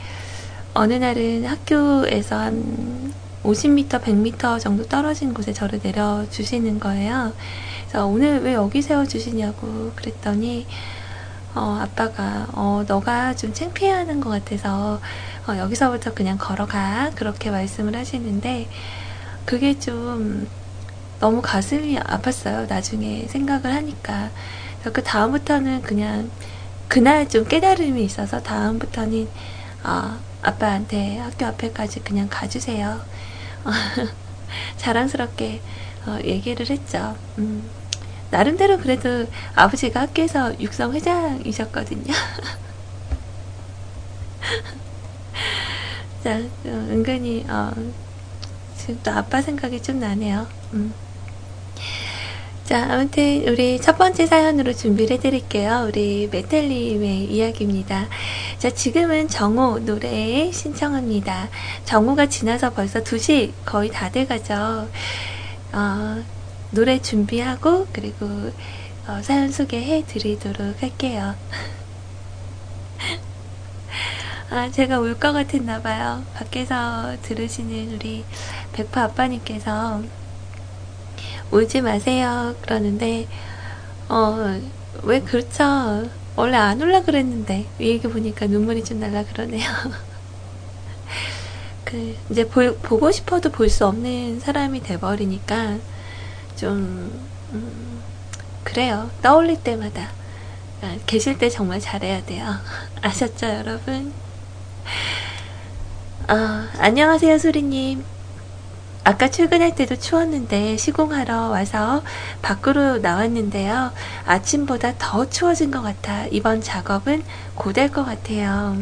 어느 날은 학교에서 한 오십 미터, 백 미터 정도 떨어진 곳에 저를 내려주시는 거예요. 그래서 오늘 왜 여기 세워주시냐고 그랬더니 어, 아빠가 어, 너가 좀 창피해하는 것 같아서 어, 여기서부터 그냥 걸어가, 그렇게 말씀을 하시는데, 그게 좀 너무 가슴이 아팠어요. 나중에 생각을 하니까. 그래서 그 다음부터는 그냥 그날 좀 깨달음이 있어서 다음부터는 어, 아빠한테 학교 앞에까지 그냥 가주세요. 어, 자랑스럽게 어, 얘기를 했죠. 음, 나름대로 그래도 아버지가 학교에서 육성 회장이셨거든요. 자, 어, 은근히 어, 지금 또 아빠 생각이 좀 나네요. 음. 자, 아무튼 우리 첫 번째 사연으로 준비를 해드릴게요. 우리 메텔님의 이야기입니다. 자, 지금은 정호 노래 신청합니다. 정호가 지나서 벌써 두 시 거의 다 돼가죠. 어, 노래 준비하고 그리고 어, 사연 소개해드리도록 할게요. 아, 제가 울 것 같았나봐요. 밖에서 들으시는 우리 백파 아빠님께서 울지 마세요 그러는데, 어, 왜 그렇죠? 원래 안 울라 그랬는데 이 얘기 보니까 눈물이 좀 날라 그러네요. 그 이제 보, 보고 싶어도 볼 수 없는 사람이 돼버리니까 좀 음, 그래요. 떠올릴 때마다, 아, 계실 때 정말 잘해야 돼요. 아셨죠 여러분? 어, 안녕하세요 소리님. 아까 출근할 때도 추웠는데 시공하러 와서 밖으로 나왔는데요. 아침보다 더 추워진 것 같아 이번 작업은 고될 것 같아요.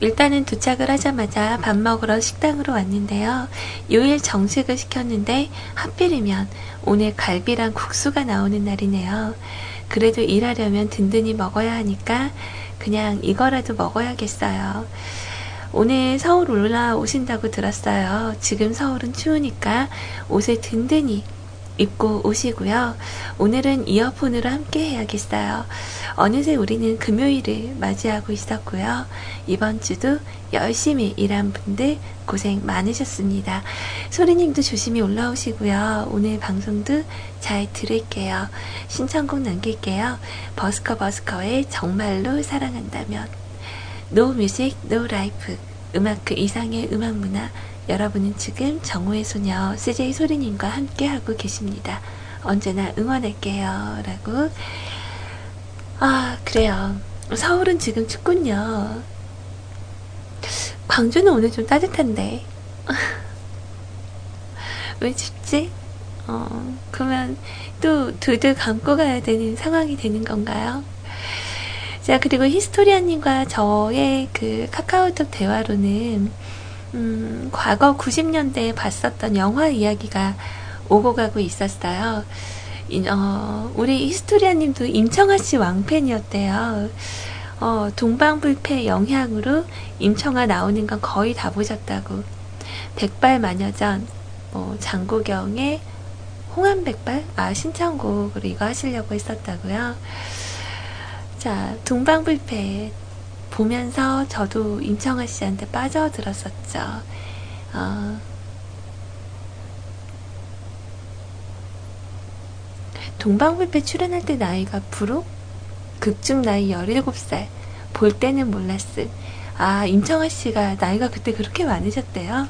일단은 도착을 하자마자 밥 먹으러 식당으로 왔는데요. 요일 정식을 시켰는데 하필이면 오늘 갈비랑 국수가 나오는 날이네요. 그래도 일하려면 든든히 먹어야 하니까 그냥 이거라도 먹어야겠어요. 오늘 서울 올라오신다고 들었어요. 지금 서울은 추우니까 옷을 든든히 입고 오시고요. 오늘은 이어폰으로 함께 해야겠어요. 어느새 우리는 금요일을 맞이하고 있었고요. 이번 주도 열심히 일한 분들 고생 많으셨습니다. 소리님도 조심히 올라오시고요. 오늘 방송도 잘 들을게요. 신청곡 남길게요. 버스커 버스커의 정말로 사랑한다면. No Music, No Life. 음악 그 이상의 음악 문화. 여러분은 지금 정호의 소녀 씨제이 소리님과 함께하고 계십니다. 언제나 응원할게요. 라고. 아, 그래요. 서울은 지금 춥군요. 광주는 오늘 좀 따뜻한데. 왜 춥지? 어, 그러면 또 둘둘 감고 가야 되는 상황이 되는 건가요? 자, 그리고 히스토리아님과 저의 그 카카오톡 대화로는 음, 과거 구십 년대에 봤었던 영화 이야기가 오고 가고 있었어요. 어, 우리 히스토리아님도 임청아씨 왕팬이었대요. 어, 동방불패 영향으로 임청아 나오는 건 거의 다 보셨다고. 백발마녀전, 뭐 장고경의 홍한백발? 아, 신청곡으로 이거 하시려고 했었다고요. 자, 동방불패 보면서 저도 임청아 씨한테 빠져들었었죠. 어, 동방불패 출연할 때 나이가 부록? 극중 나이 열일곱 살. 볼 때는 몰랐음. 아, 임청아 씨가 나이가 그때 그렇게 많으셨대요.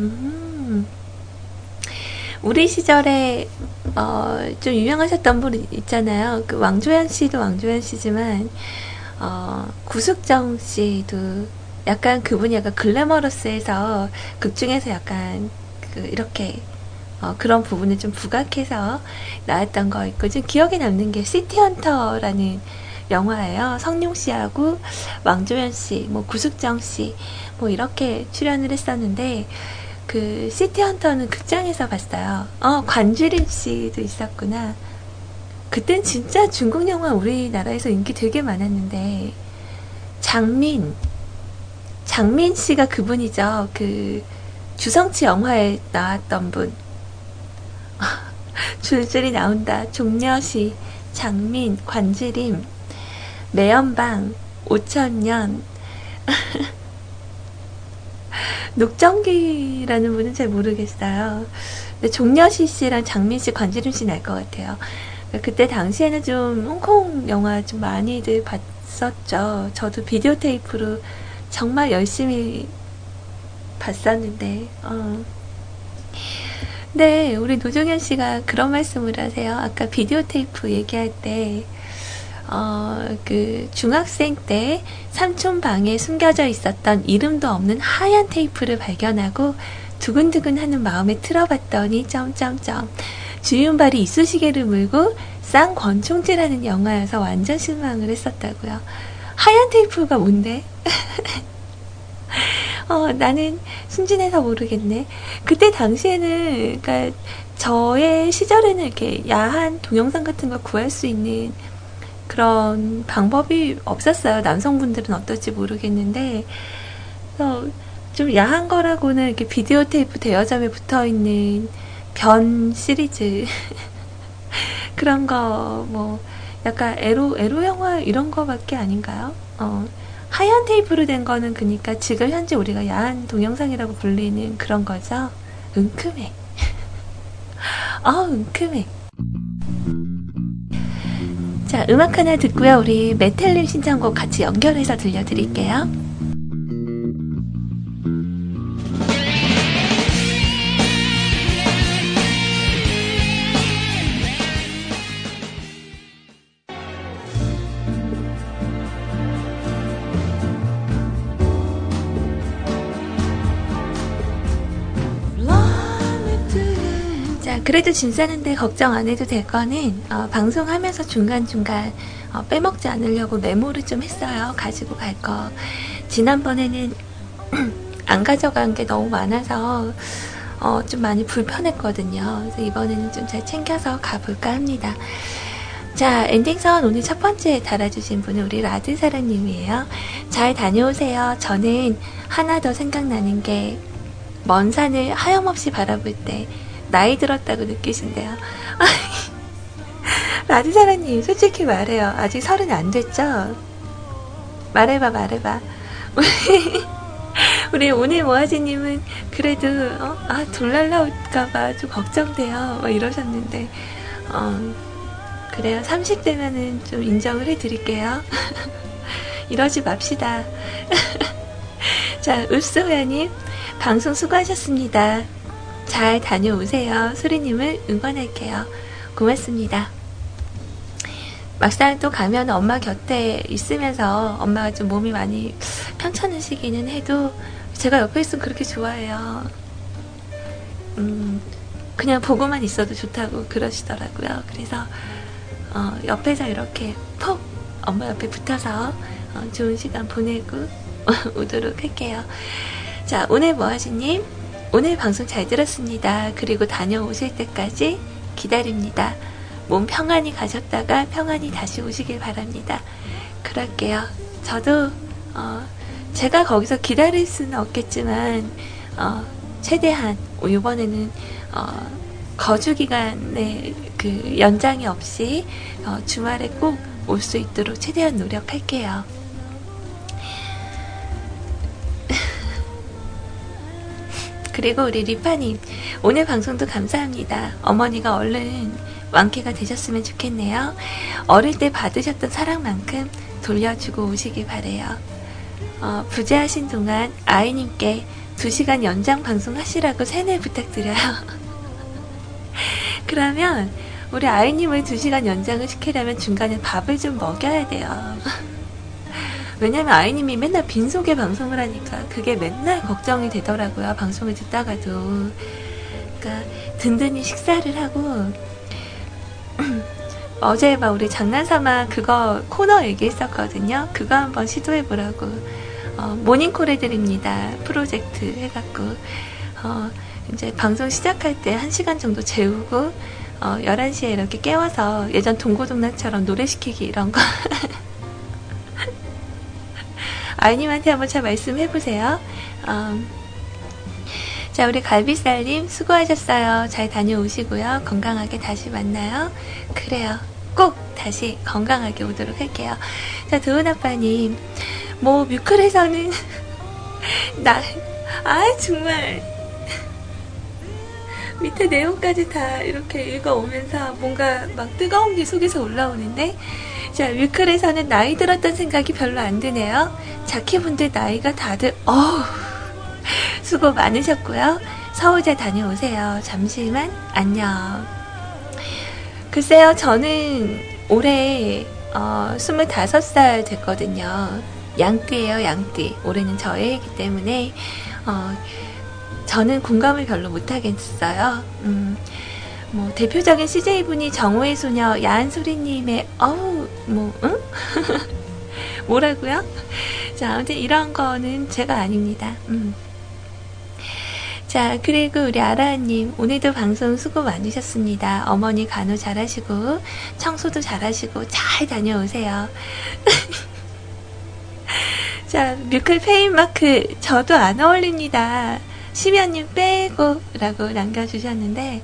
음. 우리 시절에 어, 좀 유명하셨던 분 있잖아요. 그 왕조연 씨도 왕조연 씨지만 어, 구숙정 씨도 약간 그분이 약간 글래머러스에서 극중에서 약간 그 이렇게 어, 그런 부분을 좀 부각해서 나왔던 거 있고, 좀 기억에 남는 게 시티헌터라는 영화예요. 성룡 씨하고 왕조연 씨, 뭐 구숙정 씨, 뭐 이렇게 출연을 했었는데, 그 시티헌터는 극장에서 봤어요. 어, 관주림 씨도 있었구나. 그땐 진짜 중국 영화 우리나라에서 인기 되게 많았는데, 장민 장민 씨가 그분이죠. 그 주성치 영화에 나왔던 분. 줄줄이 나온다. 종려시, 장민, 관지림, 매연방, 오천년. 녹정기라는 분은 잘 모르겠어요. 근데 종려시 씨랑 장민 씨, 관지림 씨 날 것 같아요. 그때 당시에는 좀 홍콩 영화 좀 많이들 봤었죠. 저도 비디오 테이프로 정말 열심히 봤었는데. 어. 네, 우리 노종현 씨가 그런 말씀을 하세요. 아까 비디오 테이프 얘기할 때, 어, 그, 중학생 때 삼촌 방에 숨겨져 있었던 이름도 없는 하얀 테이프를 발견하고 두근두근 하는 마음에 틀어봤더니, 점점점. 주윤발이 이쑤시개를 물고 쌍권총질하는 영화여서 완전 실망을 했었다고요. 하얀 테이프가 뭔데? 어, 나는 순진해서 모르겠네. 그때 당시에는, 그러니까 저의 시절에는 이렇게 야한 동영상 같은 걸 구할 수 있는 그런 방법이 없었어요. 남성분들은 어떨지 모르겠는데, 그래서 좀 야한 거라고는 이렇게 비디오 테이프 대여점에 붙어 있는 변 시리즈 그런 거, 뭐 약간 에로 에로 영화 이런 거밖에 아닌가요? 어. 하얀 테이프로 된 거는 그니까 지금 현재 우리가 야한 동영상이라고 불리는 그런 거죠. 은큼해. 어, 은큼해. 자, 음악 하나 듣고요. 우리 메텔님 신청곡 같이 연결해서 들려드릴게요. 그래도 짐 싸는데 걱정 안 해도 될 거는, 어, 방송하면서 중간중간 어, 빼먹지 않으려고 메모를 좀 했어요. 가지고 갈 거. 지난번에는 안 가져간 게 너무 많아서 어, 좀 많이 불편했거든요. 그래서 이번에는 좀 잘 챙겨서 가볼까 합니다. 자, 엔딩선 오늘 첫 번째 달아주신 분은 우리 라드사랑님이에요. 잘 다녀오세요. 저는 하나 더 생각나는 게 먼 산을 하염없이 바라볼 때 나이 들었다고 느끼신대요. 라디사라님, 솔직히 말해요. 아직 서른 안 됐죠? 말해봐, 말해봐. 우리, 우리 오늘 모아지님은 그래도, 어? 아, 돌 날라올까봐 좀 걱정돼요. 막 이러셨는데, 어, 그래요. 삼십 대면은 좀 인정을 해드릴게요. 이러지 맙시다. 자, 읍소야님, 방송 수고하셨습니다. 잘 다녀오세요. 소리님을 응원할게요. 고맙습니다. 막상 또 가면 엄마 곁에 있으면서 엄마가 좀 몸이 많이 편찮으시기는 해도 제가 옆에 있으면 그렇게 좋아해요. 음, 그냥 보고만 있어도 좋다고 그러시더라고요. 그래서 어, 옆에서 이렇게 푹 엄마 옆에 붙어서 어, 좋은 시간 보내고 오도록 할게요. 자, 오늘 모아지님, 오늘 방송 잘 들었습니다. 그리고 다녀오실 때까지 기다립니다. 몸 평안히 가셨다가 평안히 다시 오시길 바랍니다. 그럴게요. 저도 어, 제가 거기서 기다릴 수는 없겠지만 어, 최대한 이번에는 어, 거주 기간에 그 연장이 없이 어, 주말에 꼭 올 수 있도록 최대한 노력할게요. 그리고 우리 리파님, 오늘 방송도 감사합니다. 어머니가 얼른 완쾌가 되셨으면 좋겠네요. 어릴 때 받으셨던 사랑만큼 돌려주고 오시길 바래요. 어, 부재하신 동안 아이님께 두 시간 연장 방송하시라고 세뇌 부탁드려요. 그러면 우리 아이님을 두 시간 연장을 시키려면 중간에 밥을 좀 먹여야 돼요. 왜냐면 아이님이 맨날 빈속에 방송을 하니까 그게 맨날 걱정이 되더라고요. 방송을 듣다가도. 그러니까 든든히 식사를 하고 어제 막 우리 장난삼아 그거 코너 얘기했었거든요. 그거 한번 시도해보라고 어, 모닝콜 해드립니다. 프로젝트 해갖고 어, 이제 방송 시작할 때 한 시간 정도 재우고 어, 열한 시에 이렇게 깨워서 예전 동고동락처럼 노래시키기 이런 거 아이님한테 한번 잘 말씀해보세요. 어, 자, 우리 갈비살님 수고하셨어요. 잘 다녀오시고요. 건강하게 다시 만나요. 그래요. 꼭 다시 건강하게 오도록 할게요. 자, 도은아빠님 뭐 뮤클에서는 나, 아 정말 밑에 내용까지 다 이렇게 읽어오면서 뭔가 막 뜨거운 게 속에서 올라오는데, 자, 뮤클에서는 나이 들었던 생각이 별로 안 드네요. 자키분들 나이가 다들 어우 수고 많으셨고요. 서울대 다녀오세요. 잠시만 안녕. 글쎄요, 저는 올해 어, 스물다섯 살 됐거든요. 양띠예요, 양띠. 올해는 저의 해이기 때문에 어, 저는 공감을 별로 못하겠어요. 음, 뭐 대표적인 씨제이분이 정오의 소녀 야한소리님의 어우 뭐 응? 뭐라고요? 자, 아무튼 이런 거는 제가 아닙니다. 음. 자, 그리고 우리 아라님 오늘도 방송 수고 많으셨습니다. 어머니 간호 잘하시고 청소도 잘하시고 잘 다녀오세요. 자, 뮤클 페인마크 저도 안 어울립니다. 심연님 빼고 라고 남겨주셨는데,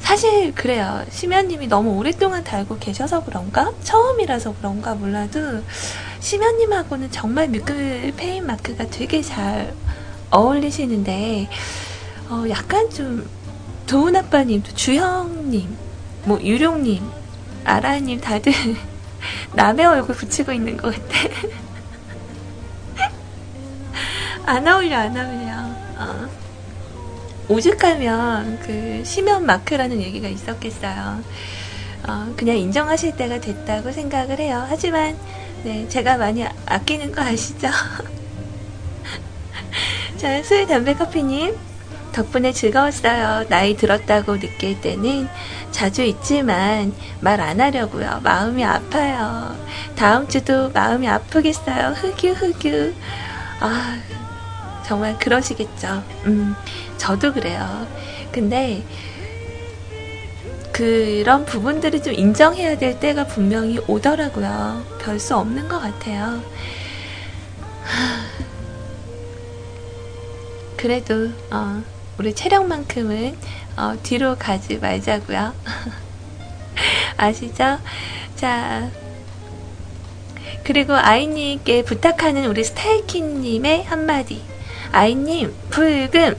사실 그래요. 심연님이 너무 오랫동안 달고 계셔서 그런가? 처음이라서 그런가 몰라도 심연님하고는 정말 뮤클 페인마크가 되게 잘 어울리시는데, 어, 약간 좀 도훈아빠님도 주형님, 뭐 유룡님, 아라님 다들 남의 얼굴 붙이고 있는 것 같아. 안 어울려, 안 어울려. 어. 오죽하면 그 심연 마크라는 얘기가 있었겠어요. 어, 그냥 인정하실 때가 됐다고 생각을 해요. 하지만 네, 제가 많이 아끼는 거 아시죠? 자, 술 담배 커피님 덕분에 즐거웠어요. 나이 들었다고 느낄 때는 자주 있지만 말 안 하려고요. 마음이 아파요. 다음 주도 마음이 아프겠어요. 흑유 흑유. 아, 정말 그러시겠죠. 음, 저도 그래요. 근데 그런 부분들을 좀 인정해야 될 때가 분명히 오더라고요. 별 수 없는 것 같아요. 하, 그래도 어, 우리 체력만큼은 어, 뒤로 가지 말자고요. 아시죠? 자, 그리고 아이님께 부탁하는 우리 스타이키님의 한마디. 아이님, 불금!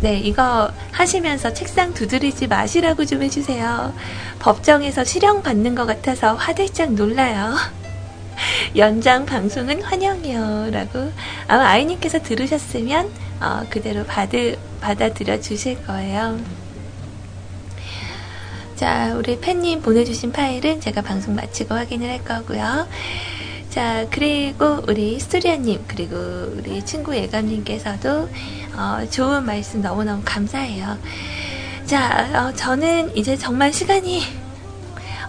네, 이거 하시면서 책상 두드리지 마시라고 좀 해주세요. 법정에서 실형받는 것 같아서 화들짝 놀라요. 연장 방송은 환영이요. 라고 아마 아이님께서 들으셨으면 어, 그대로 받으, 받아들여 주실 거예요. 자, 우리 팬님 보내주신 파일은 제가 방송 마치고 확인을 할 거고요. 자, 그리고 우리 스토리아님, 그리고 우리 친구 예감님께서도 어, 좋은 말씀 너무너무 감사해요. 자, 어, 저는 이제 정말 시간이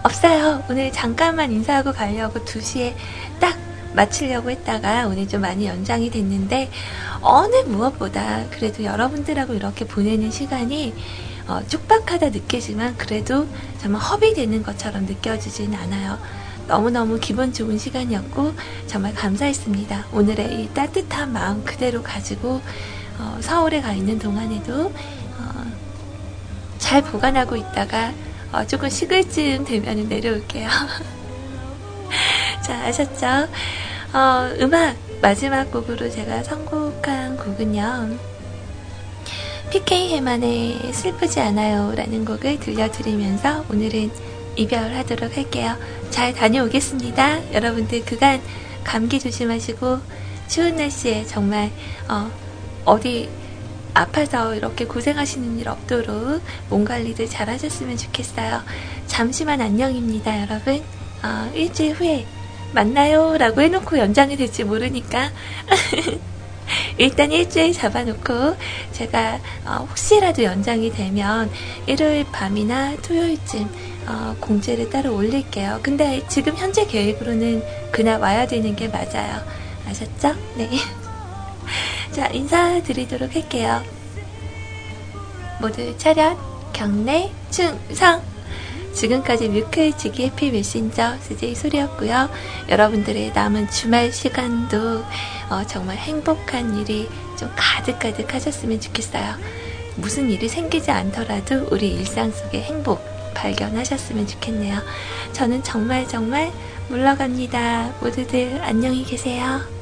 없어요. 오늘 잠깐만 인사하고 가려고 두 시에 딱 마치려고 했다가 오늘 좀 많이 연장이 됐는데, 어느 무엇보다 그래도 여러분들하고 이렇게 보내는 시간이 어, 촉박하다 느끼지만 그래도 정말 허비되는 것처럼 느껴지진 않아요. 너무너무 기분 좋은 시간이었고 정말 감사했습니다. 오늘의 이 따뜻한 마음 그대로 가지고 어, 서울에 가 있는 동안에도 어, 잘 보관하고 있다가 어, 조금 식을쯤 되면 내려올게요. 자, 아셨죠? 어, 음악 마지막 곡으로 제가 선곡한 곡은요, 피케이 해만의 슬프지 않아요 라는 곡을 들려드리면서 오늘은 이별하도록 할게요. 잘 다녀오겠습니다. 여러분들 그간 감기 조심하시고 추운 날씨에 정말 어, 어디 아파서 이렇게 고생하시는 일 없도록 몸 관리들 잘 하셨으면 좋겠어요. 잠시만 안녕입니다, 여러분. 어, 일주일 후에 만나요 라고 해놓고 연장이 될지 모르니까 일단 일주일 잡아놓고 제가 어, 혹시라도 연장이 되면 일요일 밤이나 토요일쯤 어, 공지를 따로 올릴게요. 근데 지금 현재 계획으로는 그날 와야 되는 게 맞아요. 아셨죠? 네. 자, 인사드리도록 할게요. 모두 차렷, 경례, 충성! 지금까지 뮤클지기 해피 메신저 씨제이 소리였고요. 여러분들의 남은 주말 시간도 어, 정말 행복한 일이 좀 가득가득 하셨으면 좋겠어요. 무슨 일이 생기지 않더라도 우리 일상 속의 행복 발견하셨으면 좋겠네요. 저는 정말 정말 물러갑니다. 모두들 안녕히 계세요.